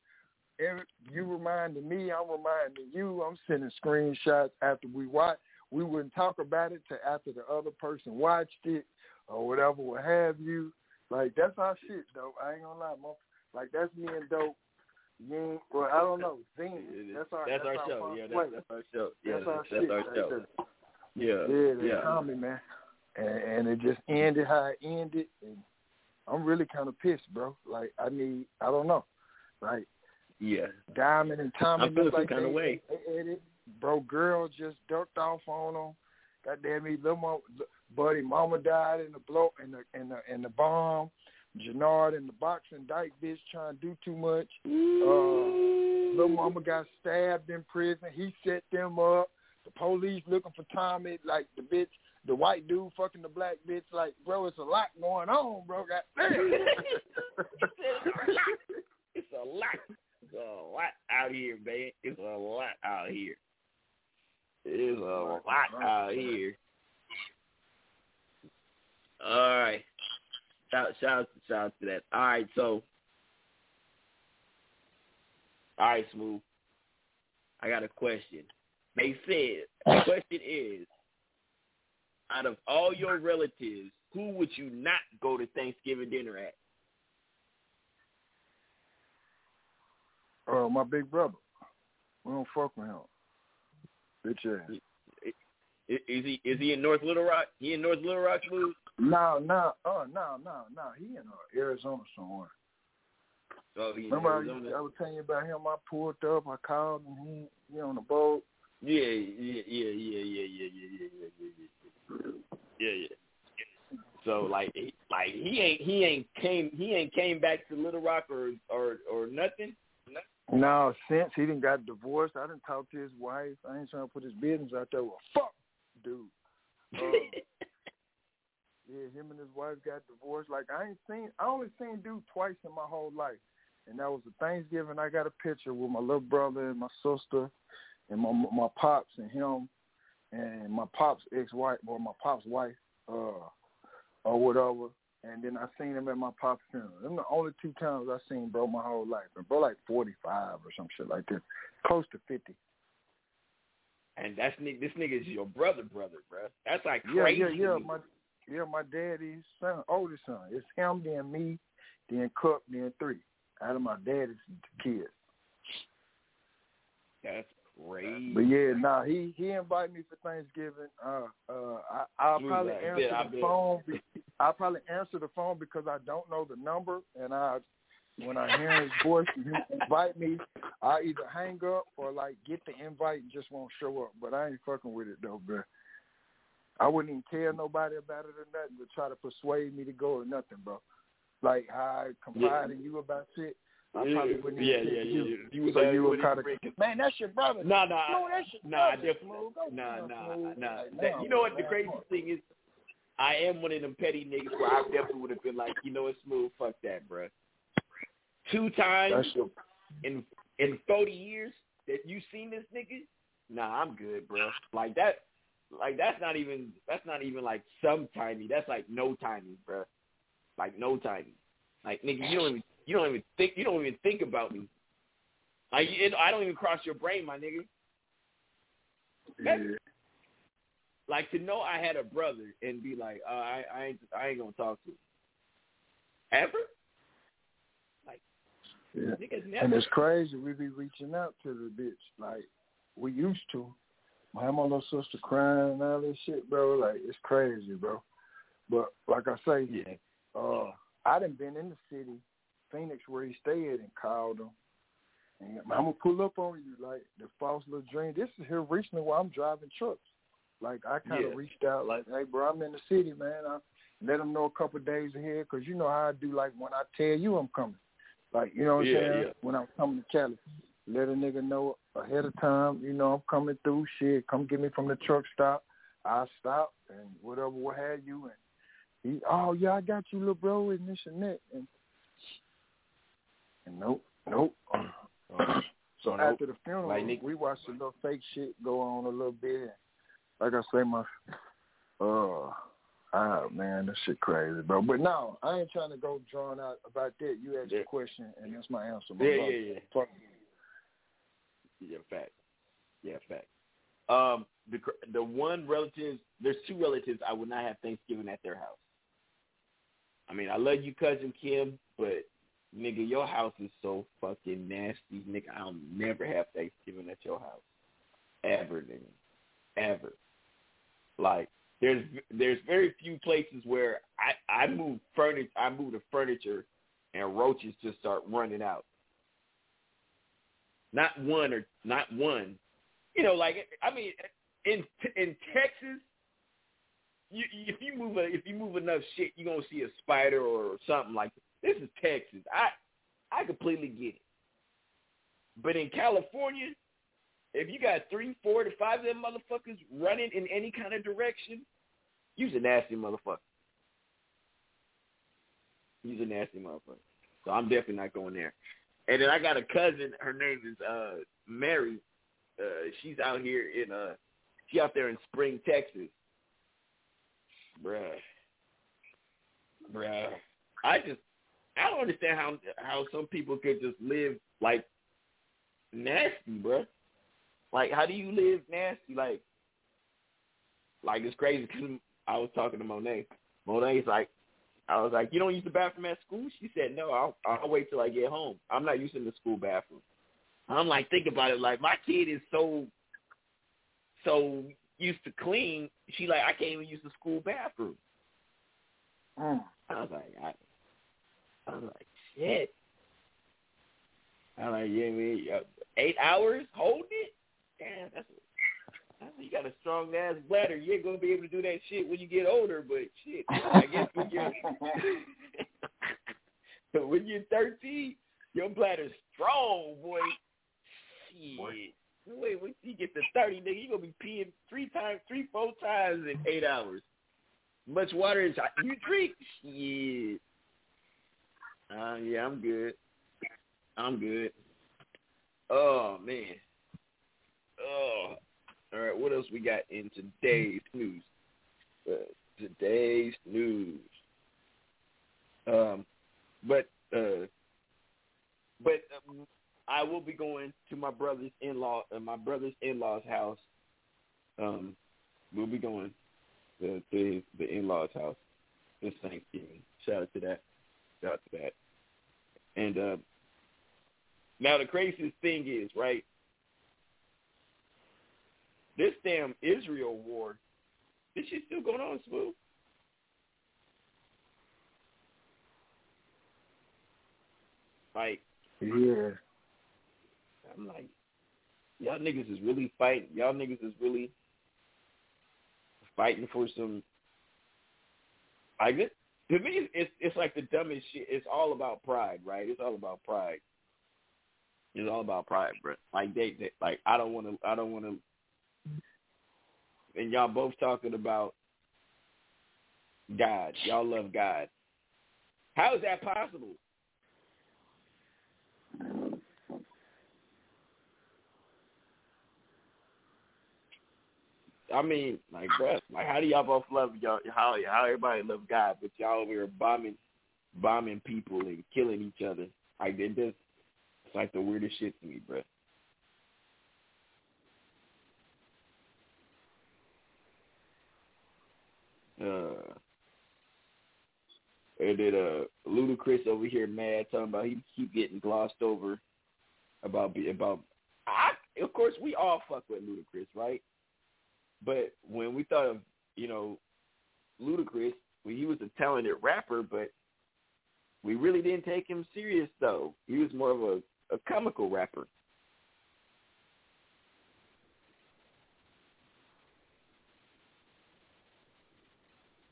every, you reminded me. I'm reminding you. I'm sending screenshots after we watch. We wouldn't talk about it till after the other person watched it or whatever, what have you. Like, that's our shit, Dope. I ain't gonna lie, mom. Like, that's me and Dope. You well, I don't know. Zing. That's our, that's, that's our, our show. Yeah, that's, that's our show. Yeah, that's, that's our, that's shit, our show. Right yeah, yeah. That's yeah. Tommy, man. And, and it just ended how it ended. And I'm really kind of pissed, bro. Like, I need, I don't know. Like, yeah. Diamond and Tommy. I'm feeling some like kind they, of way. They, they bro, girl just ducked off on them. Goddamn me, little mama, buddy, mama died in the blow, in the in the in the bomb. Jannard in the boxing dyke bitch trying to do too much. Uh, little mama got stabbed in prison. He set them up. The police looking for Tommy, like the bitch, the white dude fucking the black bitch. Like, bro, it's a lot going on, bro. Goddamn, it's a lot out here, man. It's a lot out here. It's a lot out here. All right. Shout, shout, shout to that. All right, so. All right, Smooth. I got a question. They said, the question is, out of all your relatives, who would you not go to Thanksgiving dinner at? Oh, my big brother. We don't fuck with him. Bitch ass. Is he is he in North Little Rock? He in North Little Rock, Smooth? No, no, oh, no, no, no. He in uh, Arizona somewhere. So he Remember, Arizona? I, I was telling you about him. I pulled up, I called, and he he on the boat. Yeah, yeah, yeah, yeah, yeah, yeah, yeah, yeah, yeah, yeah, yeah, yeah. So like, like he ain't he ain't came he ain't came back to Little Rock or or or nothing. No, since he didn't got divorced, I didn't talk to his wife. I ain't trying to put his business out there. Well, fuck, dude. Uh, yeah, him and his wife got divorced. Like I ain't seen, I only seen dude twice in my whole life, and that was a Thanksgiving. I got a picture with my little brother and my sister, and my my pops and him, and my pops ex-wife or my pops wife, uh, or whatever. And then I seen him at my pop's funeral. Them the only two times I seen bro my whole life. And bro like forty-five or some shit like that. Close to fifty. And that's this nigga is your brother, brother, bro. That's like crazy. Yeah, yeah, yeah. My, yeah, my daddy's son, oldest son. It's him, then me, then Cup, then three. Out of my daddy's kids. That's crazy. But yeah, nah, he, he invited me for Thanksgiving. Uh, uh, I, I'll Dude, probably answer yeah, the phone I'll probably answer the phone because I don't know the number, and I, when I hear his voice and he invite me, I either hang up or, like, get the invite and just won't show up. But I ain't fucking with it, though, bro. I wouldn't even tell nobody about it or nothing to try to persuade me to go or nothing, bro. Like, how I confide yeah. in you about shit, I yeah. probably wouldn't even yeah, yeah, yeah, you. Yeah. You so you would kind of, man, that's your brother. Nah, nah. No, that's your nah, brother. Definitely. Nah, nah, nah, nah. That, you know what the crazy thing is? I am one of them petty niggas where I definitely would have been like, you know what, Smooth, fuck that, bro. Two times in in forty years that you seen this nigga, nah, I'm good, bro. Like that, like that's not even that's not even like some tiny. That's like no tiny, bro. Like no tiny. Like nigga, you don't even you don't even think you don't even think about me. Like it, I don't even cross your brain, my nigga. That's, Like, to know I had a brother and be like, uh, I, I ain't I ain't going to talk to him. Ever? Like, yeah. niggas never. And it's crazy. We be reaching out to the bitch. Like, we used to. I had my little sister crying and all this shit, bro. Like, it's crazy, bro. But, like I say, yeah. uh, I done been in the city, Phoenix, where he stayed, and called him. And I'm going to pull up on you, like, the false little dream. This is here recently while I'm driving trucks. Like, I kind of yeah. reached out, like, hey, bro, I'm in the city, man. I let them know a couple of days ahead because you know how I do, like, when I tell you I'm coming. Like, you know what yeah, I'm saying? Yeah. When I'm coming to Cali, let a nigga know ahead of time, you know, I'm coming through, shit, come get me from the truck stop. I stop and whatever, what have you. And he, oh, yeah, I got you, little bro, and this and that. And, and nope, nope. So nope. After the funeral, like, we watched the little fake shit go on a little bit and, like I say, my, oh, oh, man, this shit crazy, bro. But no, I ain't trying to go drawn out about that. You asked yeah. a question, and that's my answer. My yeah, brother. yeah, yeah. Fuck you. Yeah, fact. Yeah, fact. Um, the the one relatives, there's two relatives I would not have Thanksgiving at their house. I mean, I love you, cousin Kim, but, nigga, your house is so fucking nasty, nigga. I'll never have Thanksgiving at your house. Ever, nigga. Ever. Like there's there's very few places where I I move furniture I move the furniture and roaches just start running out. Not one or not one, you know. Like I mean, in in Texas, you, if you move a, if you move enough shit, you're gonna see a spider or something like this. This is Texas. I I completely get it. But in California, if you got three, four, to five of them motherfuckers running in any kind of direction, you's a nasty motherfucker. You's a nasty motherfucker. So I'm definitely not going there. And then I got a cousin. Her name is uh, Mary. Uh, she's out here in uh, she out there in Spring, Texas. Bruh, bruh. I just I don't understand how how some people could just live like nasty, bruh. Like, how do you live nasty? Like, like it's crazy. Cause I was talking to Monet. Monet's like, I was like, you don't use the bathroom at school? She said, no, I'll, I'll wait till I get home. I'm not using the school bathroom. I'm like, think about it. Like, my kid is so, so used to clean. She like, I can't even use the school bathroom. Mm. I was like, I, I was like, shit. I was like, yeah, man, eight hours holding it? Damn, that's, that's you got a strong ass bladder. You ain't gonna be able to do that shit when you get older, but shit, I guess when you're when you're thirteen, your bladder's strong, boy. Shit, boy. Wait, when you get to thirty, nigga, you gonna be peeing three times, three, four times in eight hours. Much water as you drink. Shit. Uh, yeah, I'm good. I'm good. Oh man. Oh, all right. What else we got in today's news? Uh, today's news. Um, but uh, but um, I will be going to my brother's in-law, uh, my brother's in-law's house. Um, we'll be going to, to his, the in-law's house this Thanksgiving. Shout out to that. Shout out to that. And uh, now the craziest thing is, right? This damn Israel war, this shit's still going on, Smooth. Like, yeah. I'm like, y'all niggas is really fighting. Y'all niggas is really fighting for some. I guess to me, it's it's like the dumbest shit. It's all about pride, right? It's all about pride. It's all about pride, bro. Like they, they like I don't want to. I don't want to. And y'all both talking about God. Y'all love God. How is that possible? I mean, like, bruh, like, how do y'all both love y'all? How how everybody love God, but y'all over here bombing, bombing people and killing each other. Like, it just, it's like the weirdest shit to me, bruh. Uh, and then uh, Ludacris over here mad, talking about he keep getting glossed over about about. I of course we all fuck with Ludacris, right? But when we thought of you know Ludacris, well, he was a talented rapper, but we really didn't take him serious though. He was more of a, a comical rapper.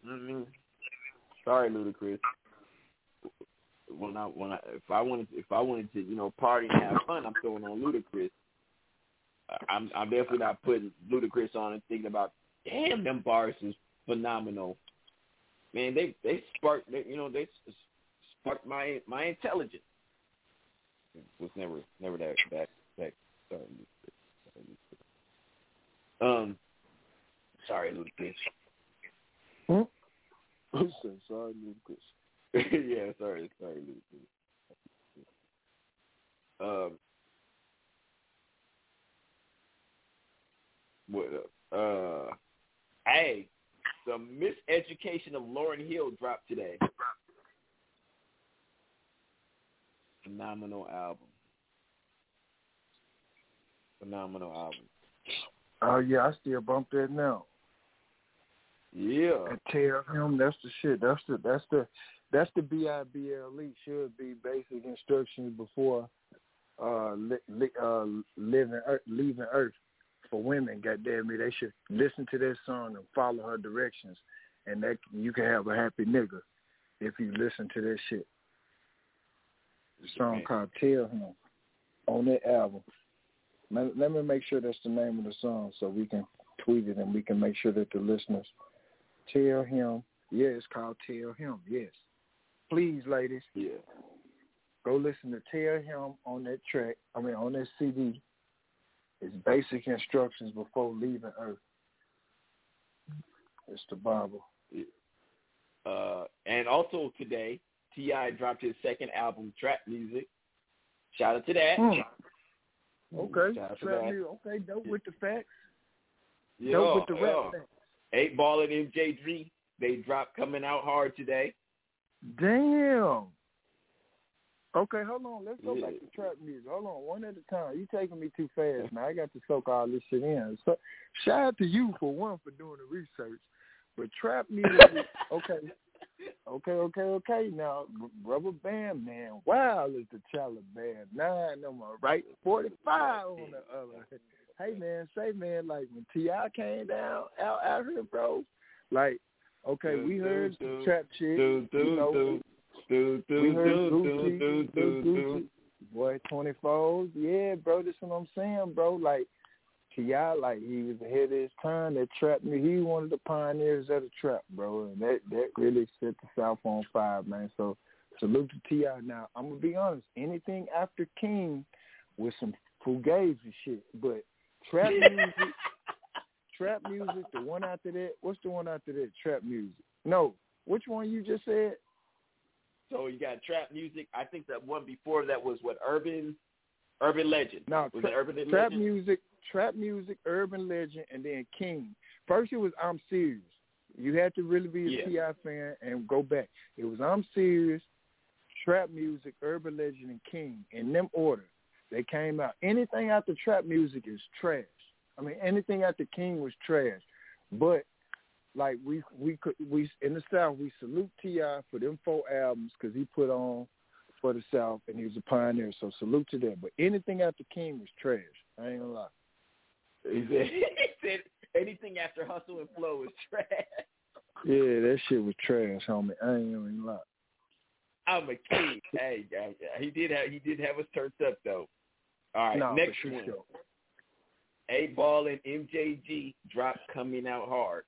Mm-hmm. Sorry, Ludacris. When I when I if I wanted to, if I wanted to you know party and have fun, I'm throwing on Ludacris. I'm I'm definitely not putting Ludacris on and thinking about damn them bars is phenomenal. Man, they they sparked they, you know they sparked my my intelligence. It was never never that that that. Sorry, Ludacris. Um, sorry, Ludacris. Hmm? Sorry, Lucas. yeah, sorry, sorry, Lucas. Um, what up? Uh, hey, the miseducation of Lauryn Hill dropped today. Phenomenal album. Phenomenal album. Oh uh, yeah, I still bump that now. Yeah. And Tell Him, that's the shit. That's the that's the that's the B I B L E should be basic instructions before uh, li, li, uh living earth, leaving Earth for women. Goddamn me, they should listen to that song and follow her directions, and that you can have a happy nigga if you listen to that shit. The song called Tell Him on that album. Let, let me make sure that's the name of the song so we can tweet it and we can make sure that the listeners. Tell Him. Yeah, it's called Tell Him. Yes. Please, ladies. Yeah. Go listen to Tell Him on that track. I mean, on that C D. It's basic instructions before leaving Earth. It's the Bible. Uh, and also today, T I dropped his second album, Trap Music. Shout out to that. Mm. Okay. Shout out Trap to Music. Okay, dope yeah. with the facts. Yeah. Dope with the rap yeah. facts. Eight Ball and M J G, they dropped Coming Out Hard today. Damn. Okay, hold on. Let's go yeah. back to Trap Music. Hold on, one at a time. You taking me too fast now. I got to soak all this shit in. So, shout out to you, for one, for doing the research. But Trap Music, okay. Okay, okay, okay. Now, Rubber Band Man, wow, is the Taliban. Nine on my right, forty-five on the other. Hey, man, say, man, like, when T I came down out, out here, bro, like, okay, we heard some trap shit, you know, Do, do, we heard do, Gucci, do, do, do, do. Boy, twenty-fours. Yeah, bro, that's what I'm saying, bro. Like, T I, like, he was ahead of his time. That trap, he one of the pioneers of the trap, bro. And that, that really set the South on fire, man. So, salute to T I Now, I'm going to be honest. Anything after King was some fugazi shit. But trap music, trap music, the one after that. What's the one after that? Trap music. No. Which one you just said? So you got Trap Music. I think that one before that was what, Urban, Urban Legend. No, was tra- it Urban Trap Legend? Music, Trap Music, Urban Legend, and then King. First it was I'm Serious. You had to really be a yeah. T I fan and go back. It was I'm Serious, Trap Music, Urban Legend, and King. In them order, they came out. Anything after Trap Music is trash. I mean, anything after King was trash, but. Like we we could we in the South we salute T I for them four albums because he put on for the South and he was a pioneer, so salute to them. But anything after King was trash. I ain't gonna lie. He said, he said anything after Hustle and Flow was trash. Yeah, that shit was trash, homie. I ain't gonna lie. I'm a king. Hey, he did have he did have us turned up though. All right, nah, next one. Sure. Eight Ball and M J G dropped Coming Out Hard.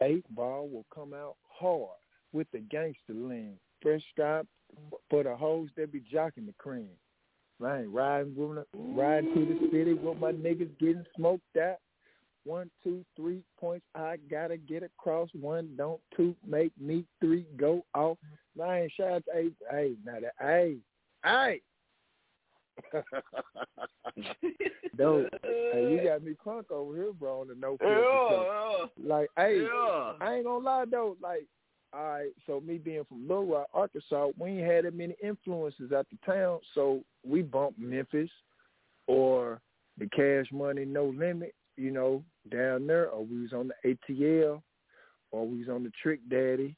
Eight Ball will come out hard with the gangster lean. Fresh stop for the hoes that be jocking the cream. I ain't riding, with, riding through the city with my niggas getting smoked out. One, two, three points I gotta get across. One, don't, two, make me three, go off. I ain't shout out to Eight. Hey, not that. Hey, hey. Dope. Hey, you got me crunk over here, bro, on the no filter. Yeah, yeah. Like, hey, yeah. I ain't gonna lie though. Like, all right, so me being from Little Rock, Arkansas, we ain't had that many influences out the town, so we bumped Memphis or the Cash Money No Limit, you know, down there, or we was on the A T L, or we was on the Trick Daddy,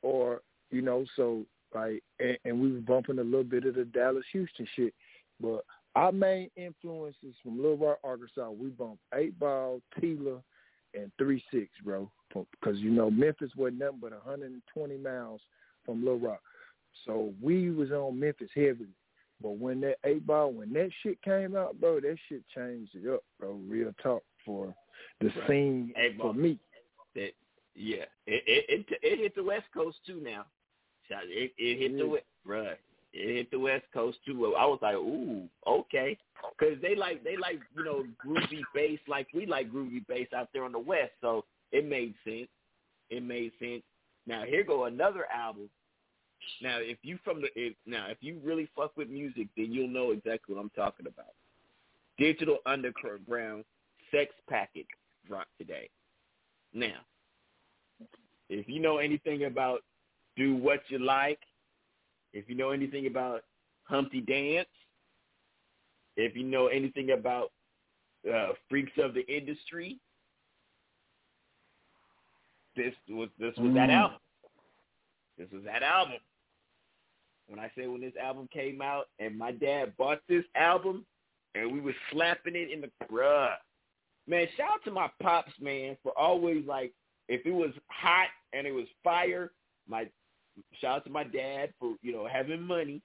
or you know, so like, and, and we was bumping a little bit of the Dallas Houston shit. But our main influences from Little Rock, Arkansas, we bumped Eight Ball, Tila, and Three Six, bro. Because, you know, Memphis wasn't nothing but one hundred twenty miles from Little Rock. So we was on Memphis heavily. But when that Eight Ball, when that shit came out, bro, that shit changed it up, bro. Real talk for the right. scene eight for ball. Me. That, yeah. It, it, it, it hit the West Coast, too, now. It, it hit yeah. the West, bro. It hit the West Coast too. I was like, ooh, okay, because they like they like you know groovy bass like we like groovy bass out there on the West, so it made sense. It made sense. Now here go another album. Now if you from the if, now if you really fuck with music, then you'll know exactly what I'm talking about. Digital Underground Sex Packet dropped today. Now, if you know anything about Do What You Like. If you know anything about Humpty Dance, if you know anything about uh, Freaks of the Industry, this was this was mm. that album. This was that album. When I say when this album came out and my dad bought this album and we were slapping it in the bruh. Man, shout out to my pops, man, for always like if it was hot and it was fire, my shout out to my dad for, you know, having money.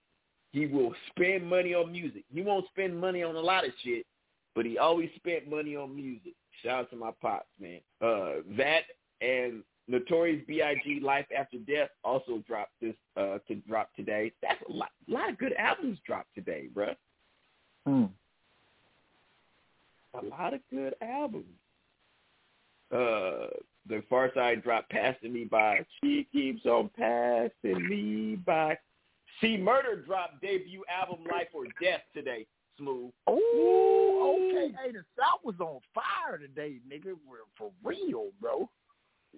He will spend money on music. He won't spend money on a lot of shit, but he always spent money on music. Shout out to my pops, man. Uh, that and Notorious B I G Life After Death also dropped this uh, to drop today. That's a lot, a lot of good albums dropped today, bruh. Hmm. A lot of good albums. Uh, the Far Side dropped Passing Me By. She Keeps On Passing Me By. See Murder dropped debut album Life or Death today. Smooth. Oh, okay. Hey, the South was on fire today, nigga. We're for real, bro.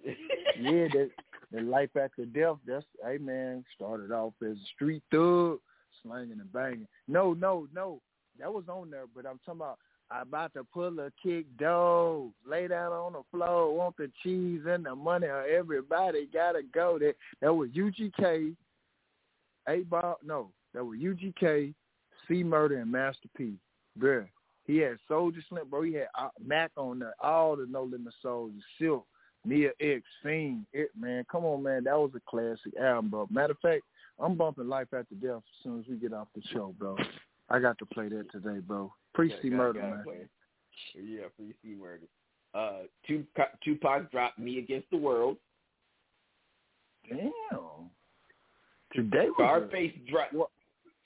Yeah, the, the Life After Death, that's, hey, man, started off as a street thug, slanging and banging. No, no, no. That was on there, but I'm talking about, I about to pull a kick dough, lay down on the floor, want the cheese and the money, or everybody got to go. That, that was U G K, Eight Ball, no, that was U G K, C Murder, and Master P. Bruh, he had Soldier Slim, bro, he had uh, Mac on there, all the No Limit Soldier, Silk, Nia X, Fiend, it, man. Come on, man. That was a classic album, bro. Matter of fact, I'm bumping Life After Death as soon as we get off the show, bro. I got to play that today, bro. Free C Murder, man. Play. Yeah, Free C Murder. Uh, Tupac, Tupac dropped Me Against the World. Damn. Today was Scarface a... dropped.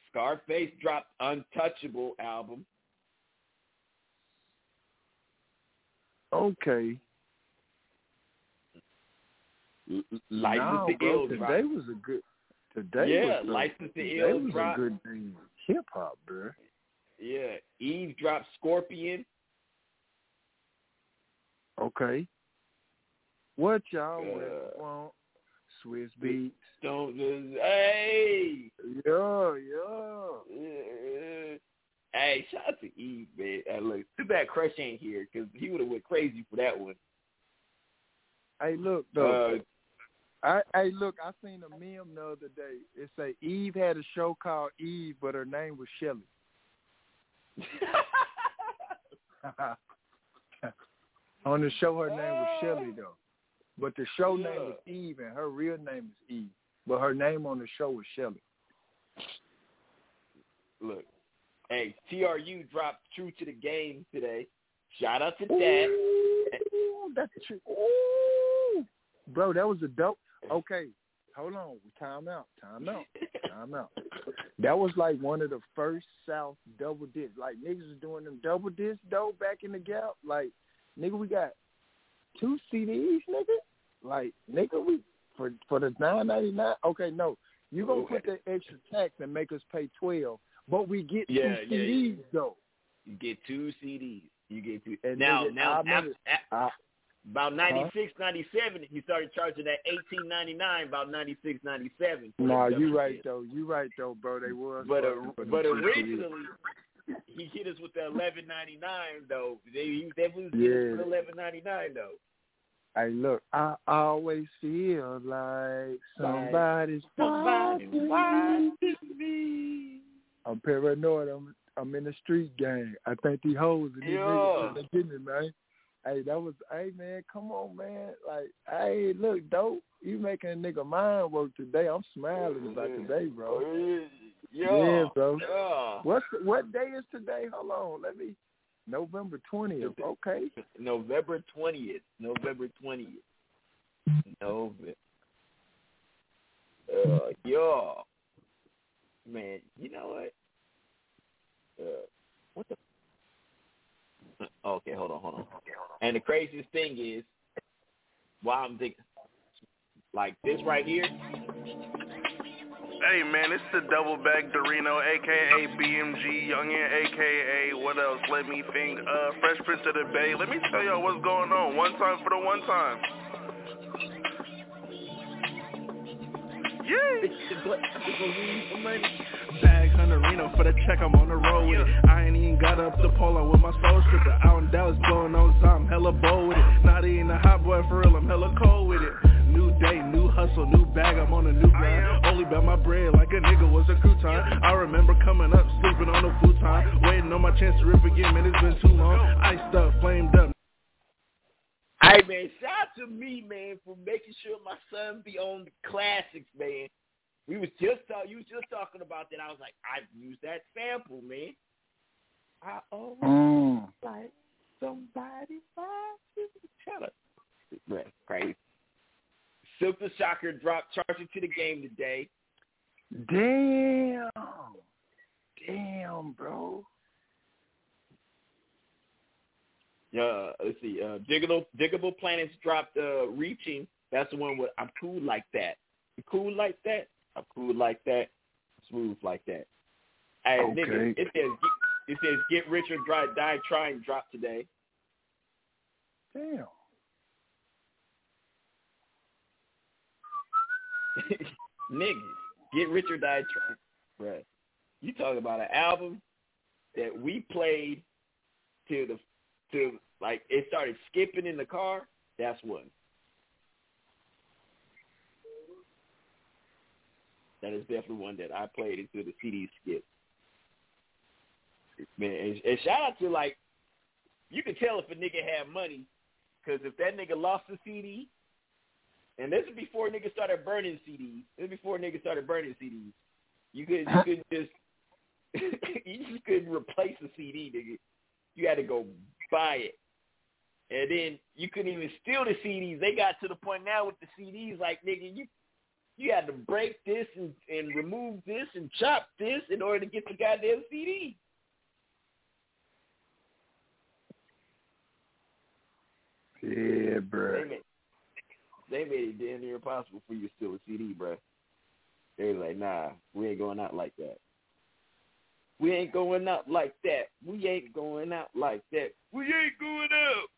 Scarface dropped Untouchable album. Okay. License no, to bro, Ill today drop. Today was a good. Today yeah, was a, License to Ill was drop. A good thing. Hip hop, bro. Yeah, Eve dropped Scorpion. Okay. What y'all uh, want? Swiss beats. Don't just hey. Yeah, yeah. yeah. Hey, shout out to Eve, man. Hey, look, too bad Crush ain't here because he would have went crazy for that one. Hey, look, though. Uh, I, hey, look, I seen a meme the other day. It say Eve had a show called Eve, but her name was Shelly. On the show, her name was Shelly, though. But the show yeah. name was Eve, and her real name is Eve. But her name on the show was Shelly. Look, hey, T R U dropped True to the Game today. Shout out to that. Ooh, that's true. Ooh. Bro, that was a dope. Okay, hold on. Time out. Time out. Time out. That was like one of the first South double discs. Like, niggas was doing them double discs, though, back in the gap. Like, nigga, we got two C Ds, nigga. Like, nigga, we, for for the nine ninety-nine. Okay, no. You going to put that extra tax and make us pay twelve. But we get yeah, two yeah, C Ds, yeah. though. You get two C Ds. You get to and now. Nigga, now, after, after, I, about ninety-six, huh? ninety-seven, he started charging that eighteen ninety-nine. About ninety-six, ninety-seven. Nah, you right did. though. You right though, bro. They were. But a, but originally, he hit us with the eleven ninety-nine though. They he definitely yeah. hit us with eleven ninety-nine though. Hey, look, I always feel like somebody's watching somebody me. I'm paranoid. I'm. I'm in the street gang. I think these hoes and these yeah. niggas are getting it, man. Hey, that was, hey, man, come on, man. Like, hey, look, dope. You making a nigga mind work today. I'm smiling about today, bro. Yeah, yeah bro. Yeah. What's, what day is today? Hold on. Let me. November twentieth. Okay. November twentieth. November twentieth. November. Uh, yeah. Man, you know what? Uh, what the? Okay, hold on, hold on. And the craziest thing is, while I'm thinking, like this right here. Hey man, it's the double back Dorino, aka B M G, Youngin, aka what else? Let me think. Uh, Fresh Prince of the Bay. Let me tell y'all what's going on. One time for the one time. Yeah. Bag hunter Reno for the check, I'm on the road with it. I ain't even got up the pole, I'm with my soul stripper. Out in Dallas blowing on time, hella bold with it. Not even a hot boy for real, I'm hella cold with it. New day, new hustle, new bag, I'm on a new grind. Only bout my bread like a nigga was a crouton. I remember coming up, sleeping on a futon. Waiting on my chance to rip again, man, it's been too long. Iced up, flamed up. Hey man, shout out to me, man, for making sure my son be on the classics, man. We was just talk, you was just talking about that. I was like, I've used that sample, man. I always mm. like somebody. Shut up, that's crazy. Silk the Shocker dropped Charge It to the Game today. Damn. Damn, bro. Uh, let's see. Uh, Diggable, Diggable Planets dropped uh, Reaching. That's the one with I'm cool like that. I'm cool like that. I'm cool like that. Smooth like that. Hey, okay. Nigga, it says it says Get Rich or dry, Die Trying dropped today. Damn. Nigga, Get Rich or Die Trying. Bruh, you talking about an album that we played till the to like it started skipping in the car. That's one. That is definitely one that I played until the C D skipped. Man, and, and shout out to, like, you can tell if a nigga had money, because if that nigga lost the C D, and this is before niggas started burning C Ds. This is before niggas started burning C Ds. You couldn't, you couldn't just, you just couldn't replace the C D, nigga. You had to go buy it. And then you couldn't even steal the C Ds. They got to the point now with the C Ds, like, nigga, you you had to break this and, and remove this and chop this in order to get the goddamn C D. Yeah, bro. They made, they made it damn near impossible for you to steal a C D, bro. They was like, nah, we ain't going out like that. We ain't going out like that. We ain't going out like that. We ain't going out.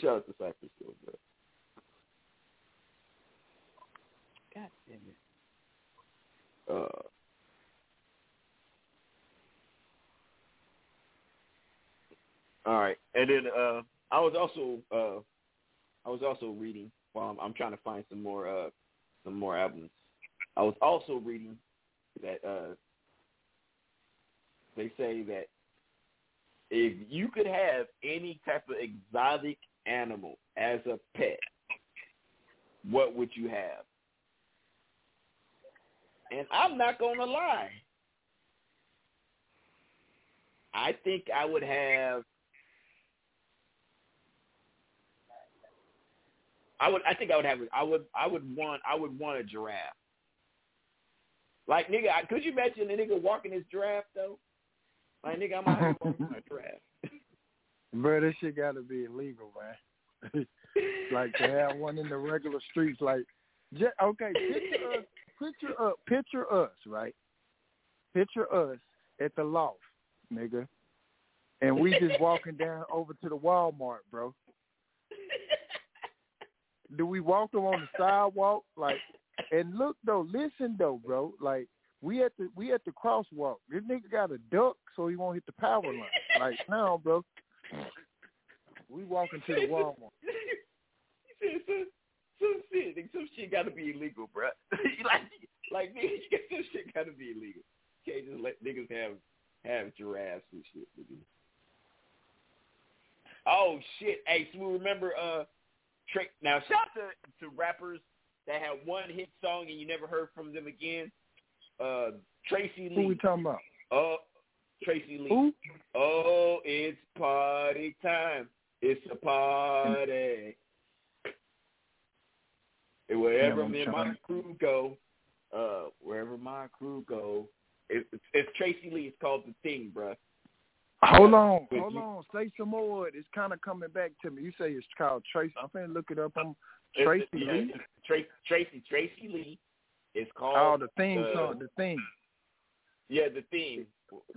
Shout out to Cypress Hill, bro. God damn it. Uh, all right. And then uh, I was also uh, I was also reading while I'm, I'm trying to find some more uh, some more albums. I was also reading that uh, they say that if you could have any type of exotic animal as a pet, what would you have? And I'm not going to lie. I think I would have I would I think I would have I would I would want I would want a giraffe. Like, nigga, I, could you imagine a nigga walking his giraffe though? Like, nigga, I'm not walking my giraffe. Bro, this shit got to be illegal, man. Like, to have one in the regular streets, like, just, okay, picture us, picture up, picture us, right? Picture us at the loft, nigga, and we just walking down over to the Walmart, bro. Do we walk them on the sidewalk, like? And look though, listen though, bro. Like, we at the we at the crosswalk. This nigga got a duck, so he won't hit the power line. Like, no, bro. We walking to the Walmart. He said, some shit, some shit gotta be illegal, bro. like, like nigga, some shit gotta be illegal. You can't just let niggas have have giraffes and shit. Nigga. Oh shit! Hey, so we remember uh, Drake. Now shout out to, to rappers that had one hit song and you never heard from them again. Uh, Tracy Lee. Who we talking about? Oh, uh, Tracy Lee. Who? Oh, it's party time. It's a party. And wherever yeah, me and my crew go, uh, wherever my crew go, it's, it's Tracy Lee. It's called The Thing, bruh. Hold on, uh, hold you, on. Say some more. It's kind of coming back to me. You say it's called Tracy. I'm finna look it up. I'm Tracy yeah, Lee. Tracy, Tracy, Tracy Lee. It's called. Oh, the theme uh, song. The Thing. Yeah, The Thing.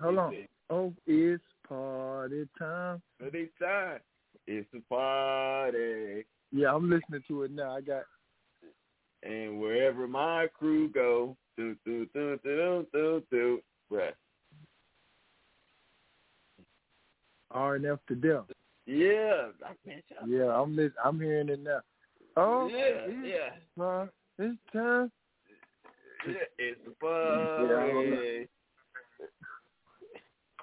Hold on. It. Oh, it's party time. Party time. It's a party. Yeah, I'm listening to it now. I got. And wherever my crew go, do, do, do, do, do, do, bruh. R and F to death. Yeah. Yeah, I'm listening. I'm hearing it now. Oh, yeah, it's, yeah. Fun. It's time. Yeah, it's fun. Yeah,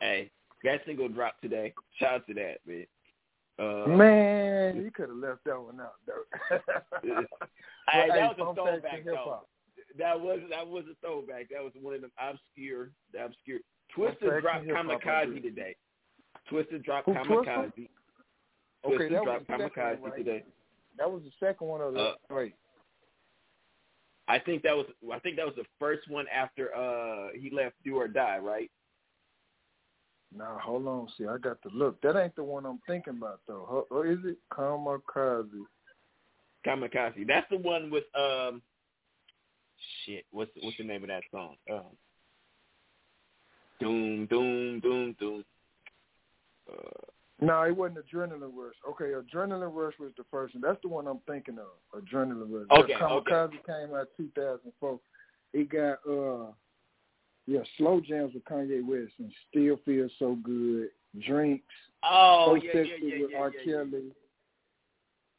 hey, that single dropped today. Shout out to that, man. Uh, man, you could have left that one out, though. Hey, that was a throwback, though. That was that was a throwback. That was one of them obscure, the obscure. Twisted dropped Kamikaze today. Twisted dropped Kamikaze. Twisted? Okay, Twisted dropped Kamikaze right today. That was the second one of the uh, three. I think that was I think that was the first one after uh, he left Do or Die, right? Nah, hold on. See, I got to look. That ain't the one I'm thinking about, though. Or is it Kamikaze? Kamikaze. That's the one with um. Shit, what's the, what's the name of that song? Um, doom, doom, doom, doom. Uh, no, nah, it wasn't Adrenaline Rush. Okay, Adrenaline Rush was the first one. That's the one I'm thinking of. Adrenaline Rush. Okay, Kamikaze okay. came out in two thousand four. It got uh. Yeah, Slow Jams with Kanye West and Still Feels So Good, Drinks, Oh, yeah, yeah, yeah, with yeah, R. yeah, Kelly,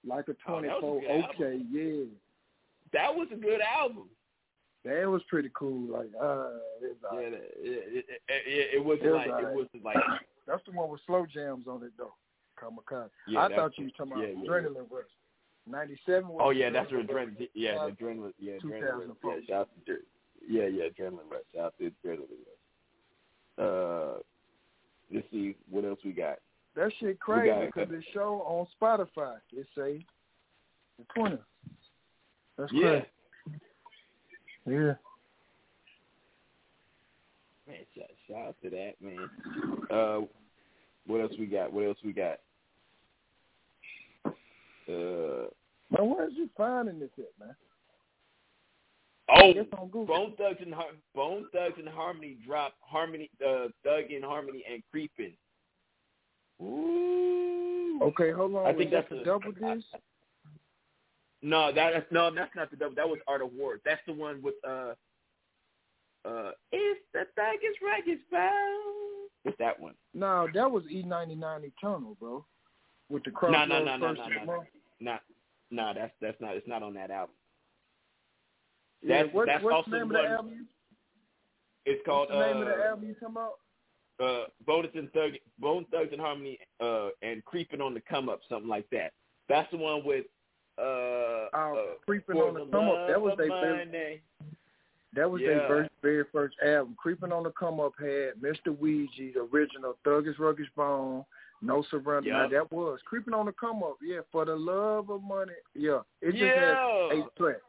yeah. Like a twenty-four, oh, okay, album. yeah. That was a good album. That was pretty cool. Like, uh, it, was yeah, right. it, it, it, it wasn't it was like, right. it wasn't like. That's the one with Slow Jams on it, though. Kamikaze. Yeah, I thought you were talking yeah, about Adrenaline yeah, yeah. Rush. ninety-seven was Oh, yeah, that's the Adrenaline. Yeah, the Adrenaline. Yeah, two thousand four. Yeah, Yeah, yeah, Adrenaline Rush. Out there, Adrenaline Rush. Uh, let's see what else we got. That shit crazy because it show on Spotify. It say the twentieth. That's yeah. crazy. Yeah. Man, shout, shout out to that, man. Uh, what else we got? What else we got? Uh, man, where is you finding this at, man? Oh, Bone Thugs and Har- Bone Thugs and Harmony dropped Harmony, uh, Thug and Harmony and Creepin'. Ooh. Okay, hold on. I think that's, that's the double disc. No, that no, that's not the double. That was Art of War. That's the one with uh, uh, it's the Thuggish Ruggish Bound. What's that one? No, that was E ninety-nine Eternal, bro. With the cross. No, no, no, no, no, no, no, no. That's that's not. It's not on that album. That's, yeah, what, that's what's also the name one. Of the album? It's called what's the name uh, of the album you come out? Uh, Bonus and Thug, Bone Thugs and Harmony, uh, and Creeping on the Come Up, something like that. That's the one with uh, oh, uh Creeping on the, the Come Up. That was their first, that was yeah. their first, very first album. Creeping on the Come Up had Mister Ouija's original Thuggish Ruggish Bone, No Surrender. Yep. Now, that was Creeping on the Come Up. Yeah, for the love of money. Yeah, it just yeah. had eight tracks.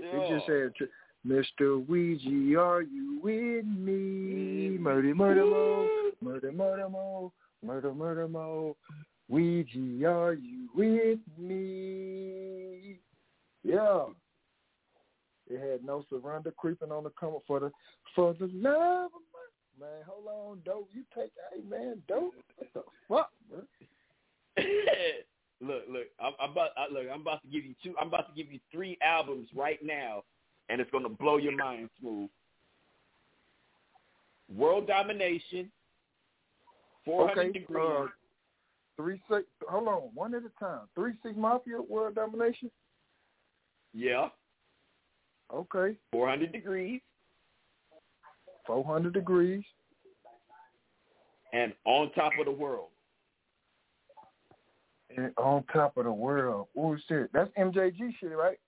Yeah. It just said, Mister Ouija, are you with me? Murder, murder, mo. Murder, murder, mo. Murder, murder, mo. Ouija, are you with me? Yeah. It had No Surrender, Creeping on the Come Up, for the, for the love of my, man, hold on, dope. You take, hey, man, dope. What the fuck, man? Look, look, I'm, I'm about, I, look, I'm about to give you two, I'm about to give you three albums right now, and it's going to blow your mind smooth. World Domination, four hundred okay, Degrees. Uh, three, six, hold on, one at a time. Three Six Mafia, World Domination? Yeah. Okay. four hundred Degrees. four hundred Degrees. And On Top of the World. And On Top of the World. Oh, shit. That's M J G shit, right?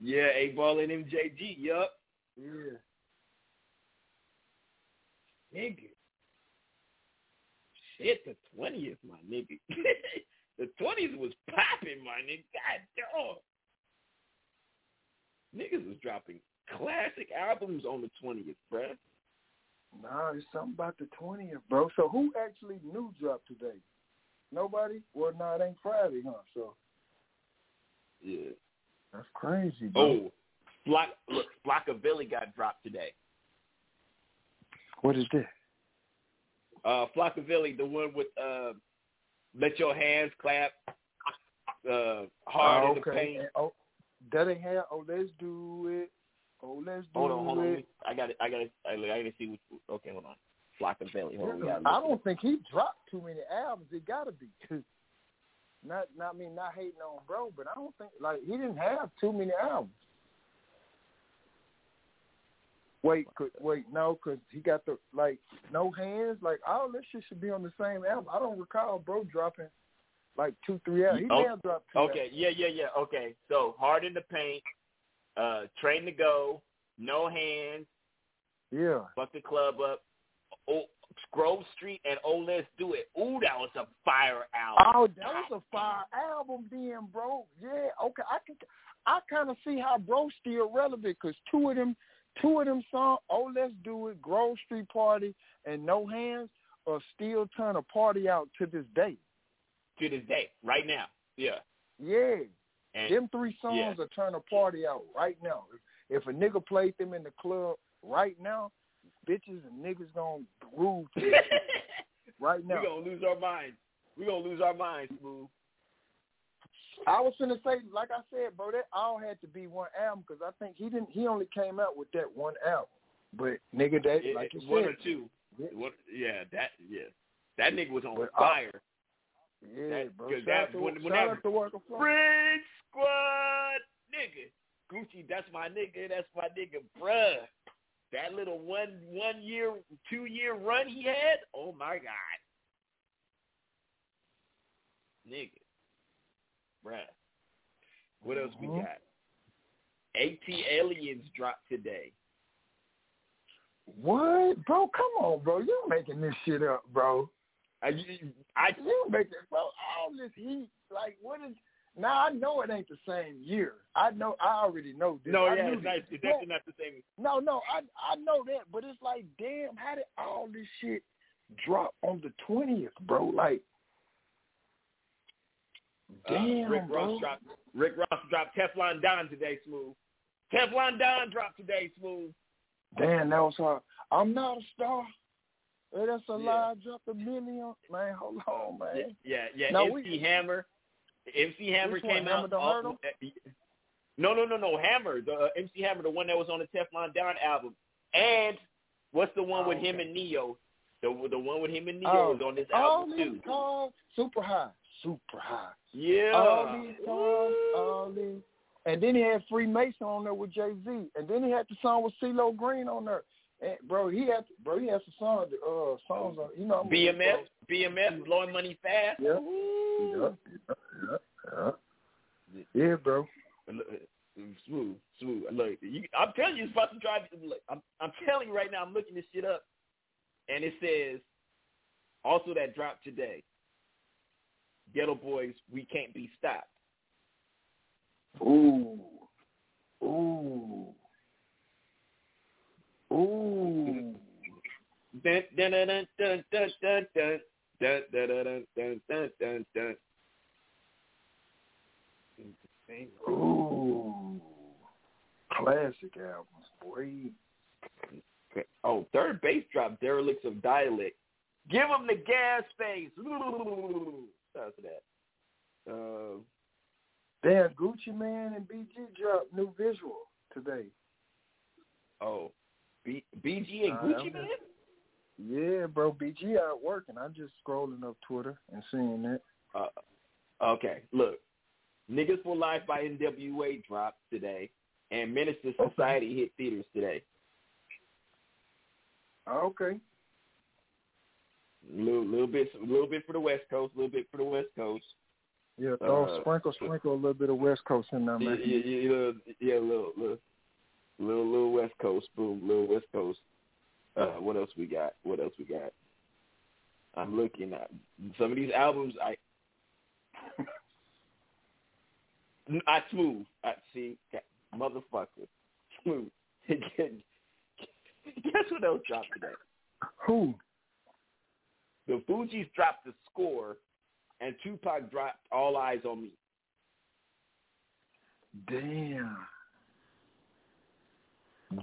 Yeah, Eight Ball and M J G. Yup. Yeah. Nigga. Shit, the twentieth, my nigga. The twentieth was popping, my nigga. God damn. Niggas was dropping classic albums on the twentieth, bruh. Nah, it's something about the twentieth, bro. So who actually new dropped today? Nobody? Well, no, nah, it ain't Friday, huh? So, yeah, that's crazy, bro. Oh, Flock, look, Flockabilly got dropped today. What is this? Uh, Flockabilly, the one with uh, Let Your Hands Clap, uh, Hard oh, okay. in the Pain. And, oh, that ain't here. Oh, let's do it. Oh, let's do hold on, hold it. On. I got it. I got it. I got to see what. Okay, hold on. Flockabilly. Yeah, I don't think he dropped too many albums. It gotta be. not, not I mean, not hating on bro, but I don't think like he didn't have too many albums. Wait, could, wait, no, because he got the like No Hands, like all this shit should be on the same album. I don't recall bro dropping like two, three albums. He oh, may have dropped two. Okay, albums. yeah, yeah, yeah. Okay, so Hard in the Paint, uh, Train to Go, No Hands, yeah, Fuck the Club Up. Oh, Grove Street and Oh Let's Do It. Ooh, that was a fire album. Oh, that was a fire album, then, bro. Yeah, okay. I can. I kind of see how bro still relevant because two of them, two of them songs, Oh Let's Do It, Grove Street Party, and No Hands are still trying to party out to this day. To this day, right now, yeah, yeah. And them three songs yeah. are trying to party out right now. If, if a nigga played them in the club right now, bitches and niggas gonna groove to it right now. We gonna lose our minds. We gonna lose our minds, Smooth. I was gonna say, like I said, bro, that all had to be one album because I think he didn't. He only came out with that one album. But nigga, that it, like you one said, or two. Yeah. What, yeah, that yeah, that nigga was on but fire. I, yeah, that, bro. Shout that, out to, when, shout when that, out to Worker Fly. Friend Squad, nigga. Gucci, that's my nigga. That's my nigga, bruh. That little one, one year, two year run he had. Oh my God, nigga, bruh. What else mm-hmm. we got? eighteen Aliens dropped today. What, bro? Come on, bro. You're making this shit up, bro. I, I you make it, bro. All this heat, like what is? Now I know it ain't the same year. I know. I already know this. No, I yeah, it's, not, it's definitely not the same. No, no, I I know that, but it's like, damn, how did all this shit drop on the twentieth, bro? Like, damn, uh, Rick bro. Ross dropped, Rick Ross dropped Teflon Don today, Smooth. Teflon Don dropped today, Smooth. Damn, that was hard. I'm not a star. Hey, that's a yeah. lie. Drop a million, man. Hold on, man. Yeah, yeah. yeah. M C we, Hammer, M C Hammer came out. Off, no, no, no, no. Hammer, the uh, M C Hammer, the one that was on the Teflon Don album, and what's the one oh, with okay. him and Neo? The the one with him and Neo oh, is on this album all too. All super high, super high. Yeah. All these songs, all these. And then he had Freemason on there with Jay-Z, and then he had the song with CeeLo Green on there. And bro, he has bro, he has some song, uh, songs on, you know. B M F, B M F, Blowing Money Fast. Yeah, yeah, yeah, yeah. yeah bro. Smooth, smooth. I love you. I'm telling you, it's about to drive. I'm, I'm telling you right now, I'm looking this shit up, and it says also that dropped today. Ghetto Boys, We Can't Be Stopped. Ooh, ooh. Ooh. Dun, dun, dun, dun, dun, dun, dun, dun, dun, dun, dun, dun, dun, dun. Ooh. Classic albums, boy. Oh, Third Base dropped Derelicts of Dialect. Give them the gas face. That's that. Uh, Damn, Gucci Mane and B G dropped new visual today. Oh. B- BG and uh, Gucci Mane? Yeah, bro. B G out working. I'm just scrolling up Twitter and seeing that. Uh, okay, look. Niggas for Life by N W A dropped today, and Menace to Society okay. hit theaters today. Okay. Little, little bit, little bit for the West Coast. Little bit for the West Coast. Yeah, throw uh, sprinkle, sprinkle a little bit of West Coast in there, man. Yeah, yeah, yeah, yeah little, little. Little little West Coast, boom, little West Coast. Uh, what else we got? What else we got? I'm looking at some of these albums. I, I smooth. I see, motherfucker, smooth. Guess what else dropped today? Who? The Fugees dropped The Score, and Tupac dropped All Eyes on Me. Damn.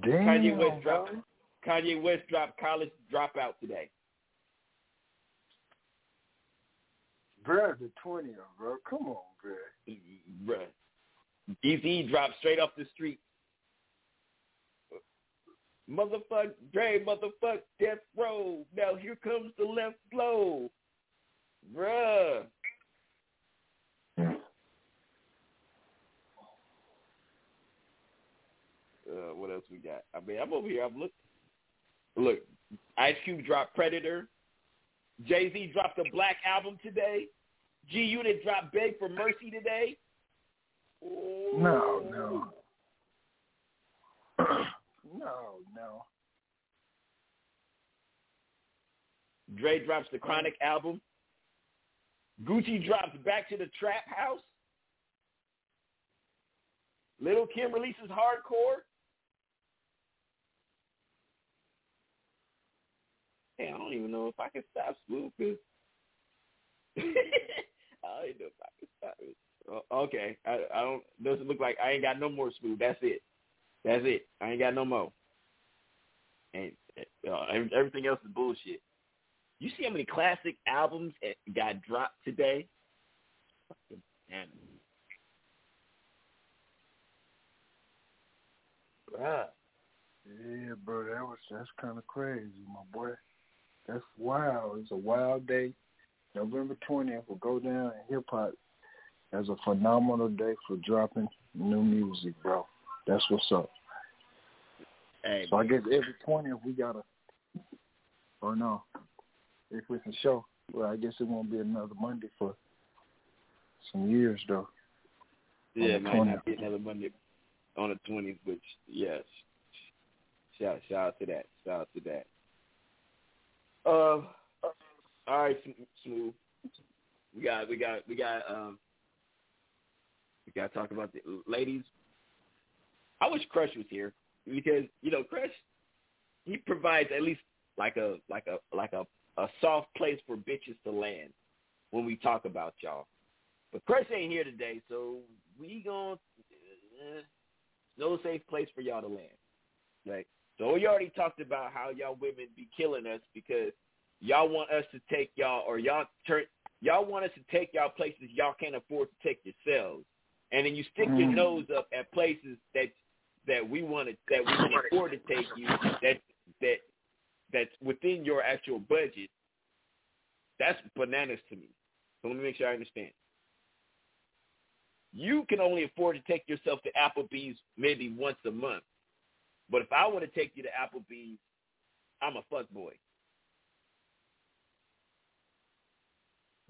Damn, Kanye West dropped. Bro. Kanye West dropped College Dropout today. Bruh, the twentieth, bro. Come on, bruh. Bruh. D Z dropped Straight Off the Street. Motherfuck Dre, motherfuck Death Row. Now here comes the left blow. Bruh. Uh, what else we got? I mean, I'm over here. I'm looking. Look, Ice Cube dropped Predator. Jay-Z dropped the Black Album today. G-Unit dropped Beg for Mercy today. Ooh. No, no. no, no. Dre drops the Chronic Album. Gucci drops Back to the Trap House. Little Kim releases Hardcore. Hey, I don't even know if I can stop swooping. I don't even know if I can stop it. Okay, I, I don't. Doesn't look like I ain't got no more smooth. That's it. That's it. I ain't got no more. And uh, everything else is bullshit. You see how many classic albums got dropped today? Fucking animal. Bruh. Yeah, bro. That was that's kind of crazy, my boy. That's wild. It's a wild day. November twentieth will go down in hip hop as a phenomenal day for dropping new music, bro. That's what's up. Hey, so I guess every twentieth we gotta, or no, if we can show. Well, I guess it won't be another Monday for some years, though. Yeah, it might not be another Monday on the twentieth, which yes. Shout shout out to that. Shout out to that. Uh, all right, Smooth. We got we got we got um. We gotta talk about the ladies. I wish Crush was here because you know Crush, he provides at least like a like a like a, a soft place for bitches to land when we talk about y'all. But Crush ain't here today, so we gonna uh, no safe place for y'all to land. Like so, we already talked about how y'all women be killing us because y'all want us to take y'all or y'all turn y'all want us to take y'all places y'all can't afford to take yourselves. And then you stick your mm. nose up at places that that we want to that we can afford to take you that that that's within your actual budget. That's bananas to me. So let me make sure I understand. You can only afford to take yourself to Applebee's maybe once a month, but if I want to take you to Applebee's, I'm a fuckboy.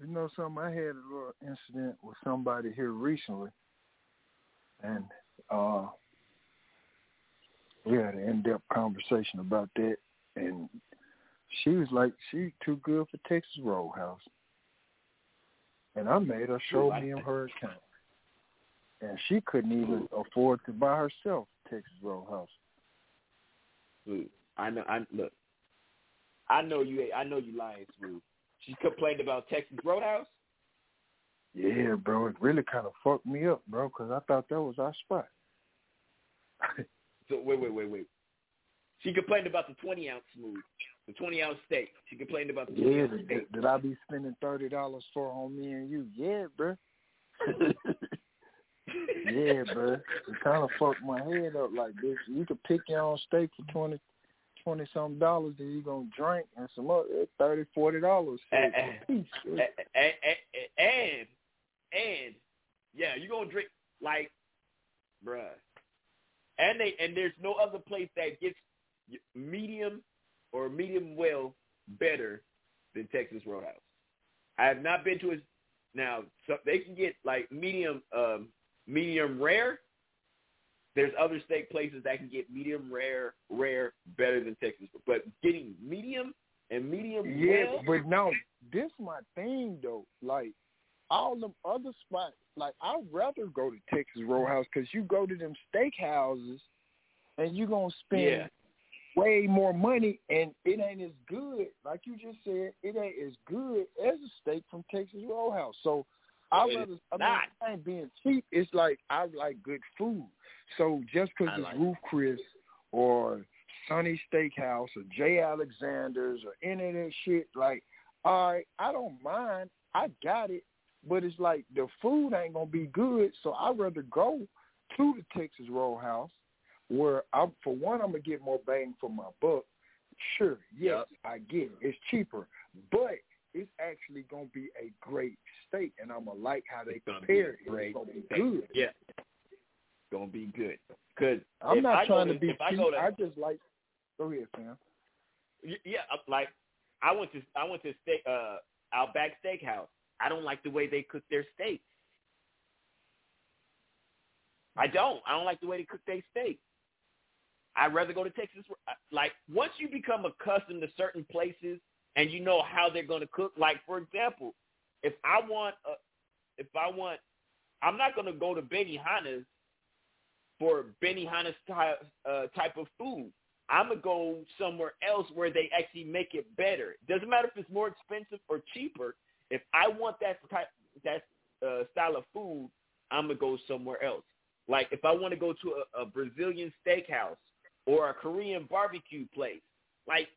You know something? I had a little incident with somebody here recently. And uh, we had an in-depth conversation about that, and she was like, "She's too good for Texas Roadhouse," and I made her show me and her account, and she couldn't even afford to buy herself Texas Roadhouse. Dude, I know. I look. I know you. I know you lying, Smooth. She complained about Texas Roadhouse. Yeah, bro, it really kind of fucked me up, bro, because I thought that was our spot. So wait, wait, wait, wait. She complained about the twenty-ounce smooth, the twenty-ounce steak. She complained about the twenty-ounce yeah, steak. Did I be spending thirty dollars for on me and you? Yeah, bro. Yeah, bro. It kind of fucked my head up like, bitch, you could pick your own steak for twenty twenty-something dollars, then you're going to drink and some other thirty dollars, forty dollars. And, and, and, and, yeah, you're going to drink, like, bruh. And they and there's no other place that gets medium or medium well better than Texas Roadhouse. I have not been to a, now, so they can get, like, medium, um, medium rare. There's other steak places that can get medium rare, rare better than Texas, but getting medium and medium yeah, well. But no, this my thing though. Like all them other spots, like I'd rather go to Texas Roadhouse because you go to them steak houses and you are gonna spend yeah. way more money and it ain't as good. Like you just said, it ain't as good as a steak from Texas Roadhouse. So. I rather, I mean, I ain't being cheap. It's like I like good food. So just because it's like Ruth Chris or Sonny Steakhouse or Jay Alexander's or any of that shit, like, all right, I don't mind. I got it. But it's like the food ain't going to be good, so I'd rather go to the Texas Roadhouse where, I'm, for one, I'm going to get more bang for my buck. Sure, yes, yep. I get it. It's cheaper. But it's actually gonna be a great steak, and I'm gonna like how they prepare it. It's gonna be good. Yeah, gonna be good. Cause I'm not trying to be cheap. I just like. Go ahead, Sam. Yeah, like I went to I went to steak uh, Outback Steakhouse. I don't like the way they cook their steak. I don't. I don't like the way they cook their steak. I'd rather go to Texas. Like once you become accustomed to certain places. And you know how they're going to cook. Like, for example, if I want, a, if I want, I'm not going to go to Benihana's for Benihana uh, type of food. I'm going to go somewhere else where they actually make it better. Doesn't matter if it's more expensive or cheaper. If I want that type, that uh, style of food, I'm going to go somewhere else. Like if I want to go to a, a Brazilian steakhouse or a Korean barbecue place, like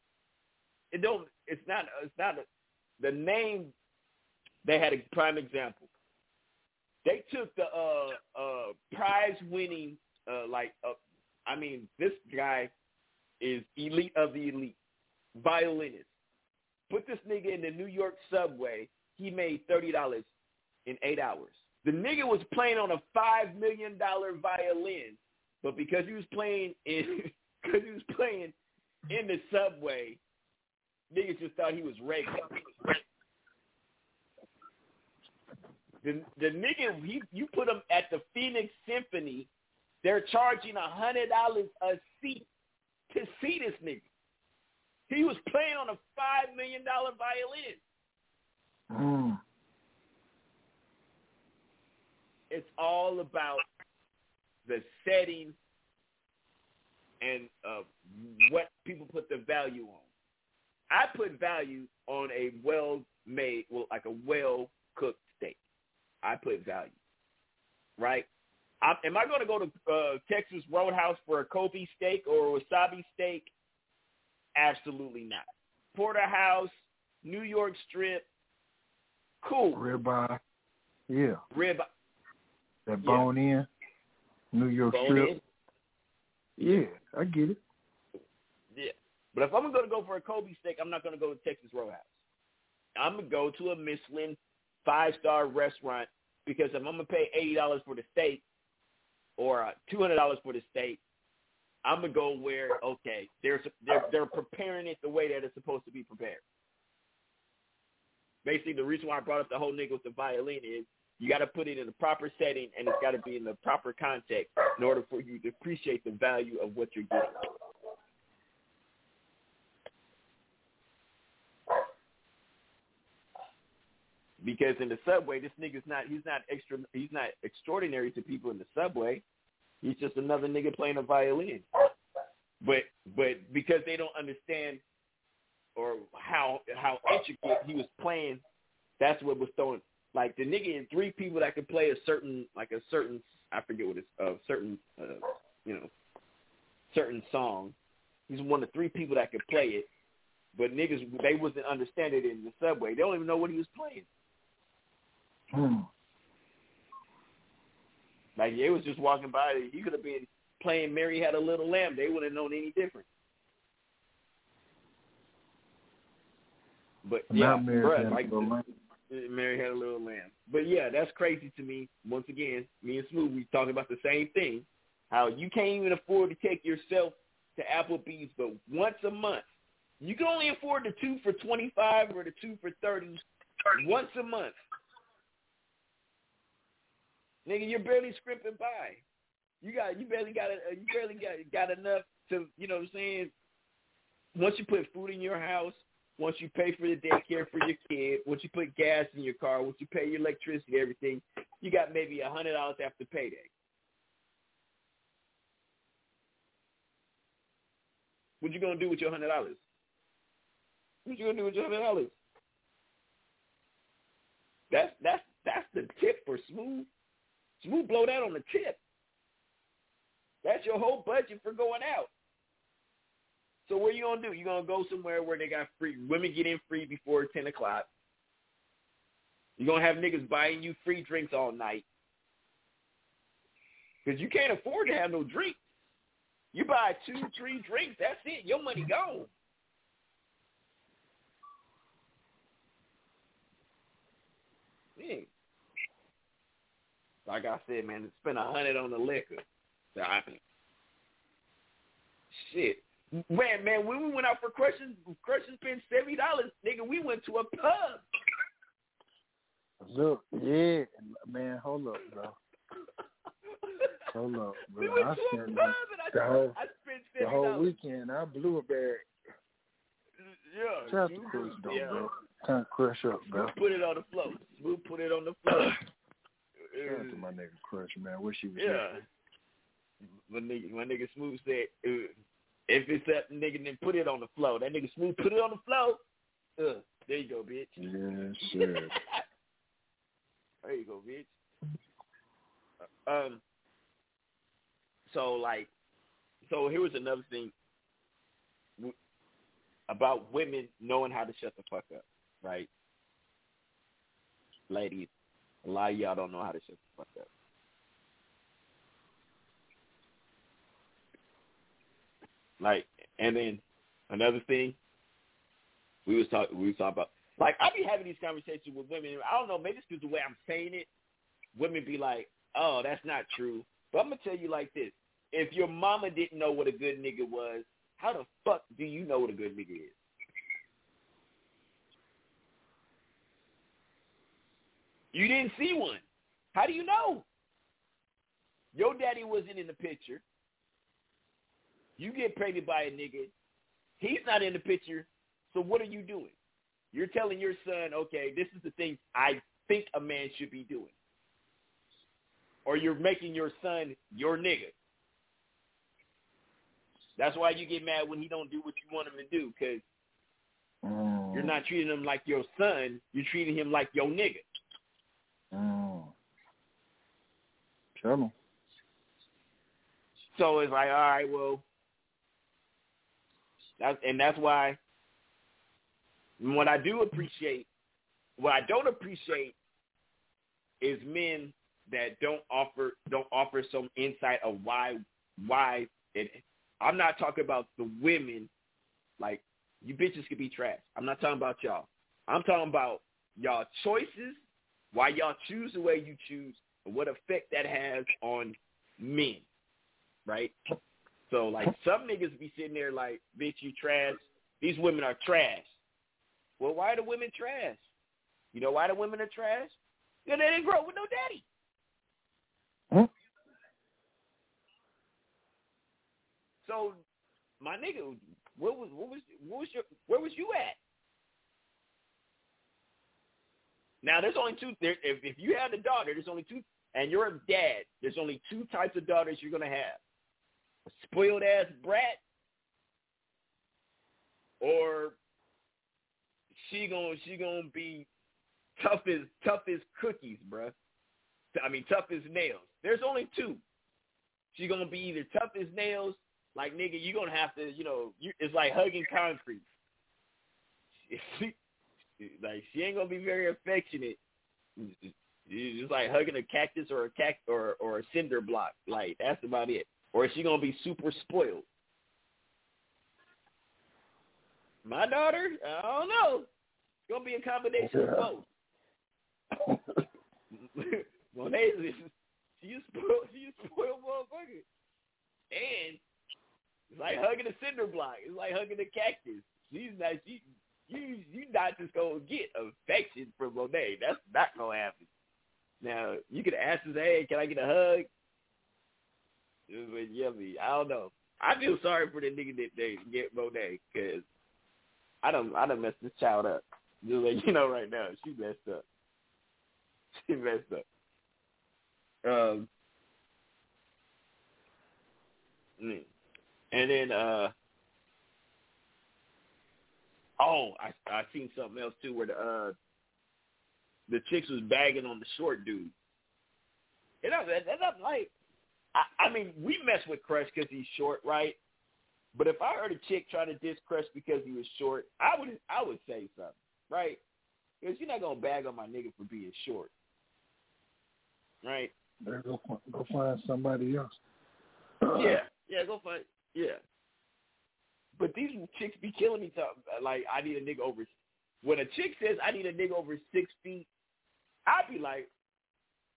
it don't, it's not, it's not a, the name. They had a prime example. They took the uh, uh, prize-winning, uh, like, uh, I mean, this guy is elite of the elite, violinist. Put this nigga in the New York subway. He made thirty dollars in eight hours. The nigga was playing on a five million dollars violin, but because he was playing in, because he was playing in the subway, niggas just thought he was regular. The, the nigga, he, you put him at the Phoenix Symphony, they're charging one hundred dollars a seat to see this nigga. He was playing on a five million dollars violin. Mm. It's all about the setting and uh, what people put the value on. I put value on a well-made, well, like a well-cooked steak. I put value, right? I, am I going to go to uh, Texas Roadhouse for a Kobe steak or a wasabi steak? Absolutely not. Porterhouse, New York Strip, cool. Ribeye, yeah. Ribeye. That bone yeah. in, New York bone Strip. In. Yeah, I get it. Yeah, but if I'm going to go for a Kobe steak, I'm not going to go to Texas Roadhouse. I'm going to go to a Michelin five-star restaurant, because if I'm going to pay eighty dollars for the steak or two hundred dollars for the steak, I'm going to go where, okay, they're, they're they're preparing it the way that it's supposed to be prepared. Basically, the reason why I brought up the whole nigga with the violin is you got to put it in the proper setting, and it's got to be in the proper context in order for you to appreciate the value of what you're getting. Because in the subway, this nigga's not, he's not extra, he's not extraordinary to people in the subway. He's just another nigga playing a violin. But, but because they don't understand or how, how intricate he was playing, that's what was throwing. Like the nigga is three people that could play a certain, like a certain, I forget what it's, a uh, certain, uh, you know, certain song. He's one of three people that could play it, but niggas, they wasn't understanding it in the subway. They don't even know what he was playing. Hmm. Like they was just walking by. You could have been playing Mary Had a Little Lamb. They wouldn't have known any different. But yeah, Not Mary, bruh, had like the, Mary Had a Little Lamb. But yeah, that's crazy to me. Once again, me and Smooth, we talking about the same thing. How you can't even afford to take yourself to Applebee's, but once a month, you can only afford the two for twenty-five or the two for thirty once a month. Nigga, you're barely scrimping by. You got, you barely got, a, you barely got, got enough to, you know what I'm saying? Once you put food in your house, once you pay for the daycare for your kid, once you put gas in your car, once you pay your electricity, everything, you got maybe a hundred dollars after payday. What you gonna do with your hundred dollars? What you gonna do with your hundred dollars? That's that's that's the tip for Smooth. Smooth blow that on the tip. That's your whole budget for going out. So what are you going to do? You're going to go somewhere where they got free. Women get in free before ten o'clock. You're going to have niggas buying you free drinks all night. Because you can't afford to have no drink. You buy two, three drinks, that's it. Your money gone. Yeah. Like I said, man, spend a hundred on the liquor. So I mean, shit, man, man. When we went out for crushes, crushes spent seventy dollars, nigga. We went to a pub. Look, yeah, man. Hold up, bro. Hold up, bro. We went I to a pub and I, the whole, I spent seventy dollars. The whole weekend, I blew a bag. Yeah, shout out to Chris, though, yeah. bro. Time to crush up, bro. We'll put it on the floor. We'll put it on the floor. Shout out to my nigga Crush, man. Wish he was yeah. my nigga, my nigga Smooth said, if it's up, nigga, then put it on the floor. That nigga Smooth put it on the floor. Uh, there you go, bitch. Yeah, sure. There you go, bitch. Um. So like, so here was another thing about women knowing how to shut the fuck up, right? Ladies, a lot of y'all don't know how to shut the fuck up. Like, and then another thing we was talking, we was talking about, like, I be having these conversations with women. I don't know, maybe it's because the way I'm saying it, women be like, "Oh, that's not true." But I'm gonna tell you like this: if your mama didn't know what a good nigga was, how the fuck do you know what a good nigga is? You didn't see one. How do you know? Your daddy wasn't in the picture. You get pregnant by a nigga. He's not in the picture. So what are you doing? You're telling your son, okay, this is the thing I think a man should be doing. Or you're making your son your nigga. That's why you get mad when he don't do what you want him to do, because mm. you're not treating him like your son. You're treating him like your nigga. Mm. Trouble. So it's like, all right, well, that's, and that's why what I do appreciate, what I don't appreciate is men that don't offer don't offer some insight of why why it, I'm not talking about the women, like, you bitches could be trash. I'm not talking about y'all. I'm talking about y'all choices, why y'all choose the way you choose, and what effect that has on men, right? So, like, some niggas be sitting there like, bitch, you trash. These women are trash. Well, why are the women trash? You know why the women are trash? Because they didn't grow up with no daddy. Hmm? So, my nigga, what was what was what was your where was you at? Now there's only two. There, if if you had a daughter, there's only two, and you're a dad. There's only two types of daughters you're gonna have: a spoiled ass brat, or she gonna she gonna be tough as tough as cookies, bruh. I mean, tough as nails. There's only two. She gonna be either tough as nails. Like, nigga, you're going to have to, you know, you, it's like hugging concrete. She, like, she ain't going to be very affectionate. It's like hugging a cactus or a cact or, or a cinder block. Like, that's about it. Or she going to be super spoiled. My daughter, I don't know. It's going to be a combination of both. Monet, she's spoiled, she's spoiled motherfucker. And it's like hugging a cinder block. It's like hugging a cactus. She's not she you you not just gonna get affection from Monet. That's not gonna happen. Now you could ask her, hey, can I get a hug? It was yummy. I don't know. I feel sorry for the nigga that they get Monet, because I don't I done messed this child up. Just like, you know, right now she messed up. She messed up. Um. And then, uh, oh, I I seen something else too, where the uh, the chicks was bagging on the short dude. And I'm, and I'm like, I, I mean, we mess with Crush because he's short, right? But if I heard a chick trying to diss Crush because he was short, I would I would say something, right? Because you're not gonna bag on my nigga for being short, right? Better go, go find somebody else. Yeah. Yeah, go find. Yeah, but these chicks be killing me. Talk, like, I need a nigga over. When a chick says I need a nigga over six feet, I be like,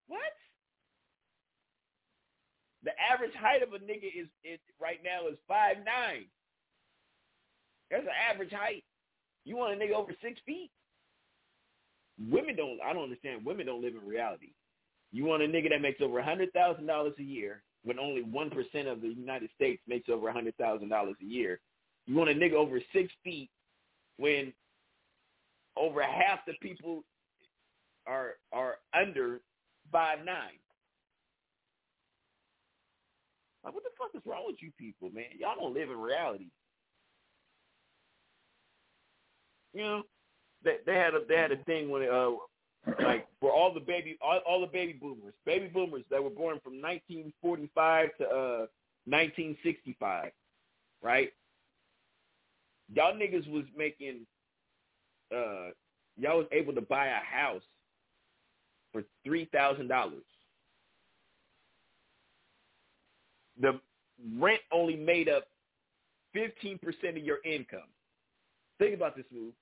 what? The average height of a nigga is, is right now is five nine. That's an average height. You want a nigga over six feet? Women don't. I don't understand. Women don't live in reality. You want a nigga that makes over a hundred thousand dollars a year, when only one percent of the United States makes over one hundred thousand dollars a year. You want a nigga over six feet when over half the people are are under five nine. Like, what the fuck is wrong with you people, man? Y'all don't live in reality. You know, they they had a they had a thing when uh like for all the baby all, all the baby boomers baby boomers that were born from nineteen forty-five to uh nineteen sixty-five, right? Y'all niggas was making uh y'all was able to buy a house for three thousand dollars. The rent only made up fifteen percent of your income. Think about this move.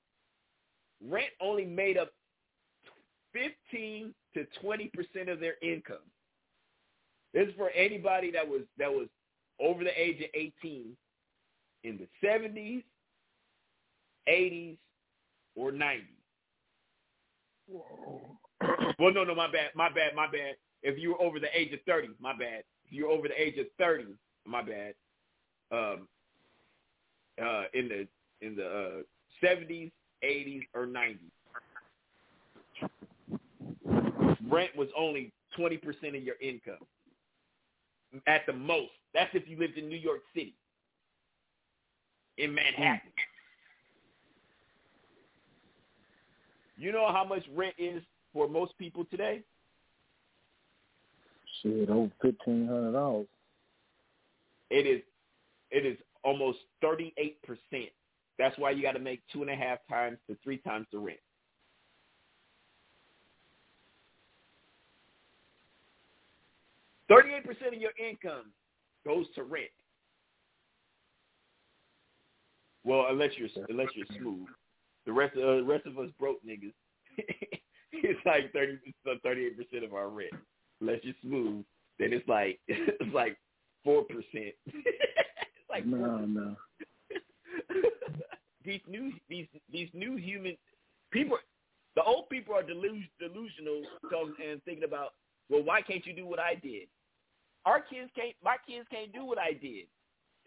Rent only made up fifteen to twenty percent of their income. This is for anybody that was that was over the age of eighteen in the seventies, eighties, or nineties. Well, no, no, my bad, my bad, my bad. If you were over the age of thirty, my bad. If you were over the age of thirty, my bad. Um, uh, in the in the uh, seventies, eighties, or nineties, rent was only twenty percent of your income at the most. That's if you lived in New York City, in Manhattan. You know how much rent is for most people today? Shit, over fifteen hundred dollars. It is. It is almost thirty-eight percent. That's why you got to make two and a half times to three times the rent. Thirty-eight percent of your income goes to rent. Well, unless you're unless you're smooth. The rest of uh, the rest of us broke niggas. It's like thirty, thirty-eight percent of our rent. Unless you're smooth, then it's like it's like four percent. It's like no, four percent. No. These new these these new human people, the old people are delus- delusional and thinking about, well, why can't you do what I did? Our kids can't. My kids can't do what I did.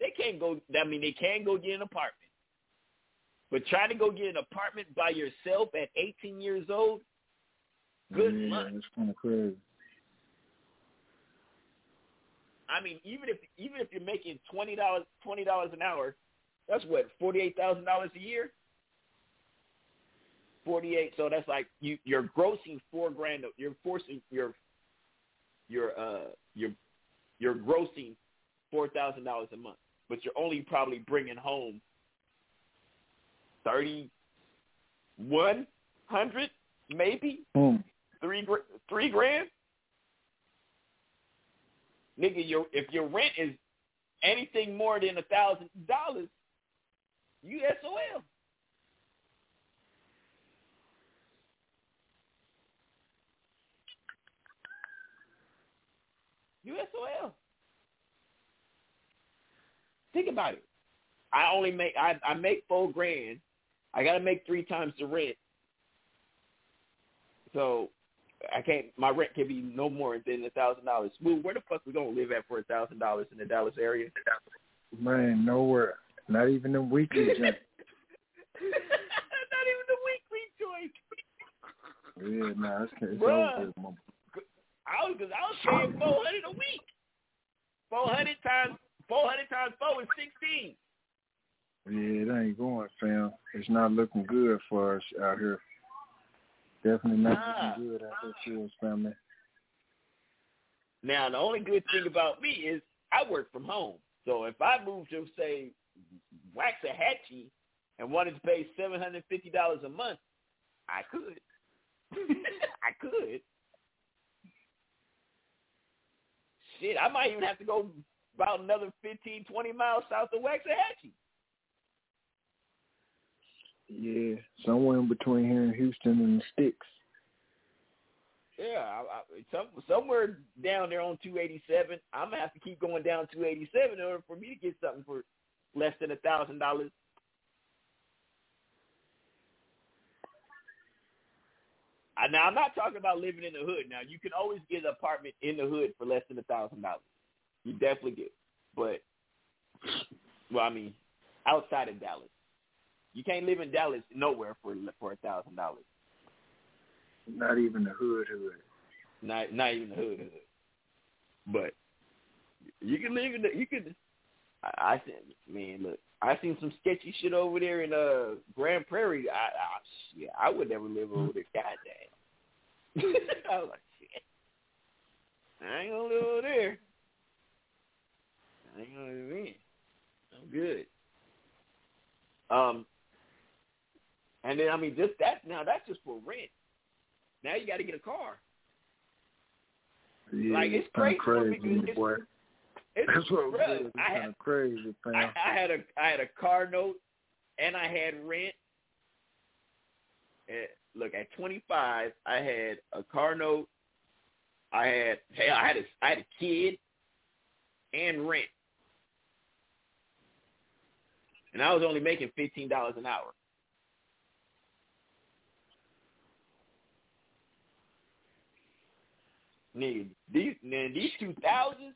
They can't go. I mean, they can go get an apartment. But try to go get an apartment by yourself at eighteen years old, good yeah, luck. That's kind of crazy. I mean, even if even if you're making twenty dollars twenty dollars an hour, that's what forty eight thousand dollars a year. Forty eight. So that's like you you're grossing four grand. You're forcing your your uh your you're grossing four thousand dollars a month, but you're only probably bringing home Thirty-one hundred, maybe mm. three three grand, nigga. Your if your rent is anything more than a thousand dollars, you S O L. You S O L. Think about it. I only make I, I make four grand. I gotta make three times the rent, so I can't. My rent can be no more than a thousand dollars. Smooth, where the fuck we gonna live at for a thousand dollars in the Dallas area? Man, nowhere. Not even the weekly joint. Not even the weekly joint. Yeah, nah, it's can't. Bruh, I was because I was paying four hundred a week. Four hundred times four hundred times four is sixteen. Yeah, it ain't going, fam. It's not looking good for us out here. Definitely not nah. looking good out here for us, family. Now, the only good thing about me is I work from home. So if I moved to, say, Waxahachie and wanted to pay seven hundred fifty dollars a month, I could. I could. Shit, I might even have to go about another fifteen, twenty miles south of Waxahachie. Yeah, somewhere in between here in Houston and the sticks. Yeah, I, I, some, somewhere down there on two eighty-seven. I'm going to have to keep going down two eighty-seven in order for me to get something for less than a thousand dollars. Now, I'm not talking about living in the hood. Now, you can always get an apartment in the hood for less than a thousand dollars. You definitely get. But, well, I mean, outside of Dallas. You can't live in Dallas nowhere for for a thousand dollars. Not even the hood hood. Not not even the hood hood. But You can leave it. You can. I, I think, man, look, I seen some sketchy shit over there in uh Grand Prairie. I, I shit, I would never live over there. Goddamn. I was like, shit, I ain't gonna live over there. I ain't gonna live in. I'm good. Um, and then I mean, just that now that's just for rent. Now you got to get a car. Yeah, like it's crazy, crazy it's, boy. It's, that's what it is. I had crazy. I, I had a I had a car note, and I had rent. And look, at twenty-five, I had a car note. I had hell, I had a I had a kid, and rent, and I was only making fifteen dollars an hour. Nigga, these man, these two thousands,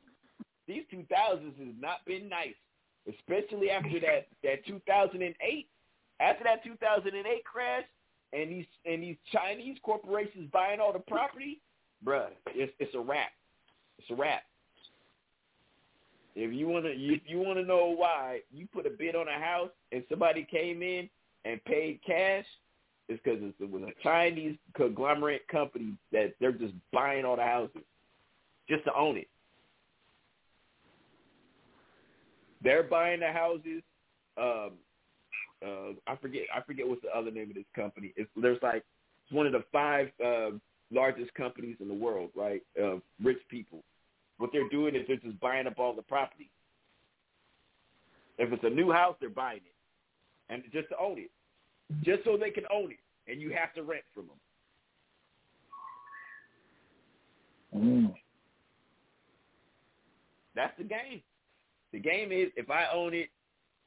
these two thousands has not been nice, especially after that, that two thousand and eight, after that two thousand and eight crash, and these and these Chinese corporations buying all the property, bruh, it's it's a wrap, it's a wrap. If you wanna if you wanna know why you put a bid on a house and somebody came in and paid cash. It's because it was a Chinese conglomerate company that they're just buying all the houses just to own it. They're buying the houses. Um, uh, I forget. I forget what's the other name of this company. It's there's like it's one of the five uh, largest companies in the world, right? Uh, rich people. What they're doing is they're just buying up all the property. If it's a new house, they're buying it and just to own it. Just so they can own it, and you have to rent from them. Mm. That's the game. The game is if I own it,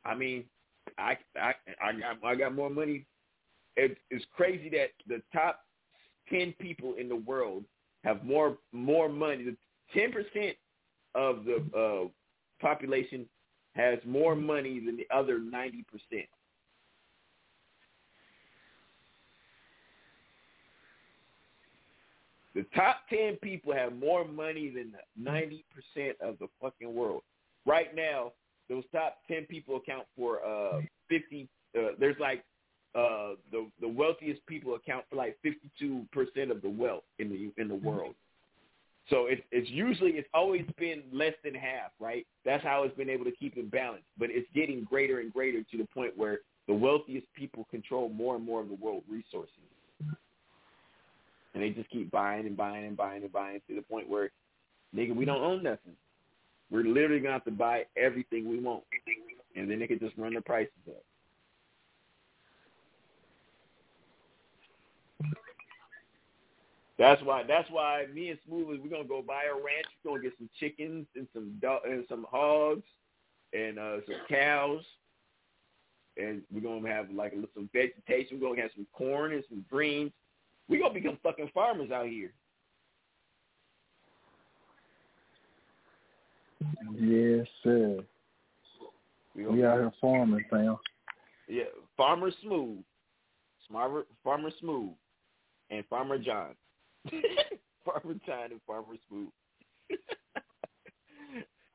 I mean, I I I got, I got more money. It, it's crazy that the top ten people in the world have more more money. Ten percent of the uh, population has more money than the other ninety percent. The top ten people have more money than ninety percent of the fucking world. Right now, those top ten people account for uh, fifty. Uh, there's like uh, the the wealthiest people account for like fifty-two percent of the wealth in the in the world. So it's it's usually it's always been less than half, right? That's how it's been able to keep it balanced. But it's getting greater and greater to the point where the wealthiest people control more and more of the world resources. And they just keep buying and buying and buying and buying to the point where, nigga, we don't own nothing. We're literally going to have to buy everything we want. And then they could just run their prices up. That's why That's why me and Smoothie, we're going to go buy a ranch. We're going to get some chickens and some do- and some hogs and uh, some cows. And we're going to have like some vegetation. We're going to have some corn and some greens. We gonna become fucking farmers out here. Yes, sir. We, we out here farming, fam. Yeah, Farmer Smooth, Smart, Farmer Smooth, and Farmer John, Farmer John and Farmer Smooth.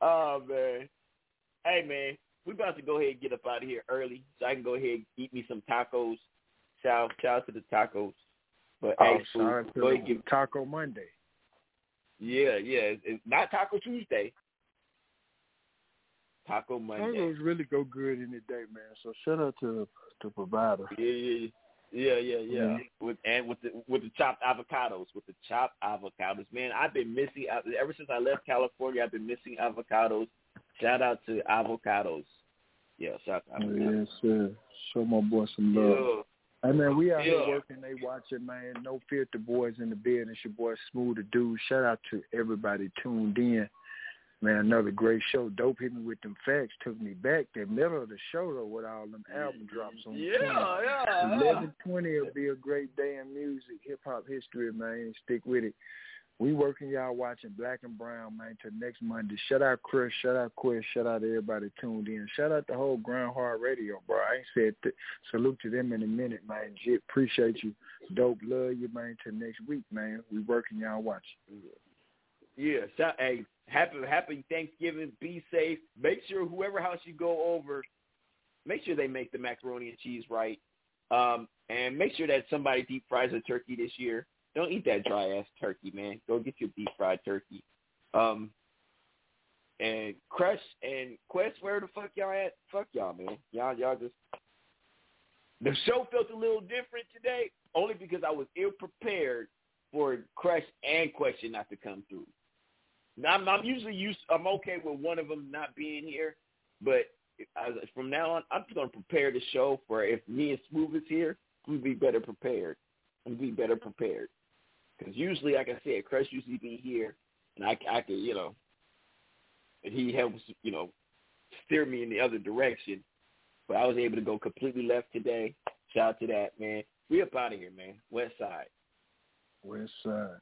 Oh man, hey man, we about to go ahead and get up out of here early, so I can go ahead and eat me some tacos. Shout, shout out to the tacos. But oh, hey, sorry, go ahead, give Taco Monday. Yeah, yeah. It's not Taco Tuesday. Taco Monday. Tacos really go good in the day, man. So shout out to the provider. Yeah, yeah, yeah, yeah, yeah. Mm-hmm. With and with the with the chopped avocados, with the chopped avocados, man. I've been missing ever since I left California. I've been missing avocados. Shout out to avocados. Yeah, shout out to avocados. Yes, sir. Show my boy some love. Yeah. Hey, man, we out yeah. here working. They watching, man. No Filter Boys in the building. It's your boy, Smooth the Dude. Shout out to everybody tuned in. Man, another great show. Dope hit me with them facts. Took me back the middle of the show, though, with all them album drops on yeah, the channel. Yeah, yeah. eleven twenty will be a great day in music, hip-hop history, man. Stick with it. We working, y'all watching Black and Brown, man, till next Monday. Shout out Chris, shout out Chris, shout out to everybody tuned in. Shout out the whole Grind Hard Radio, bro. I ain't said th- salute to them in a minute, man. Jit, appreciate you. Dope, love you, man, till next week, man. We working, y'all watching. Yeah, shout, hey, Happy Happy Thanksgiving. Be safe. Make sure whoever house you go over, make sure they make the macaroni and cheese right. Um, and make sure that somebody deep fries a turkey this year. Don't eat that dry ass turkey, man. Go get your deep fried turkey. Um, and Crush and Quest, where the fuck y'all at? Fuck y'all, man. Y'all, y'all just. The show felt a little different today, only because I was ill prepared for Crush and Question not to come through. Now, I'm, I'm usually used. I'm okay with one of them not being here, but I, from now on, I'm just gonna prepare the show for if me and Smooth is here, I'm gonna be better prepared. I'm gonna be better prepared because usually, like I said, Crush usually be here, and I, I could, you know, and he helps, you know, steer me in the other direction. But I was able to go completely left today. Shout out to that, man. We up out of here, man. West side. West side.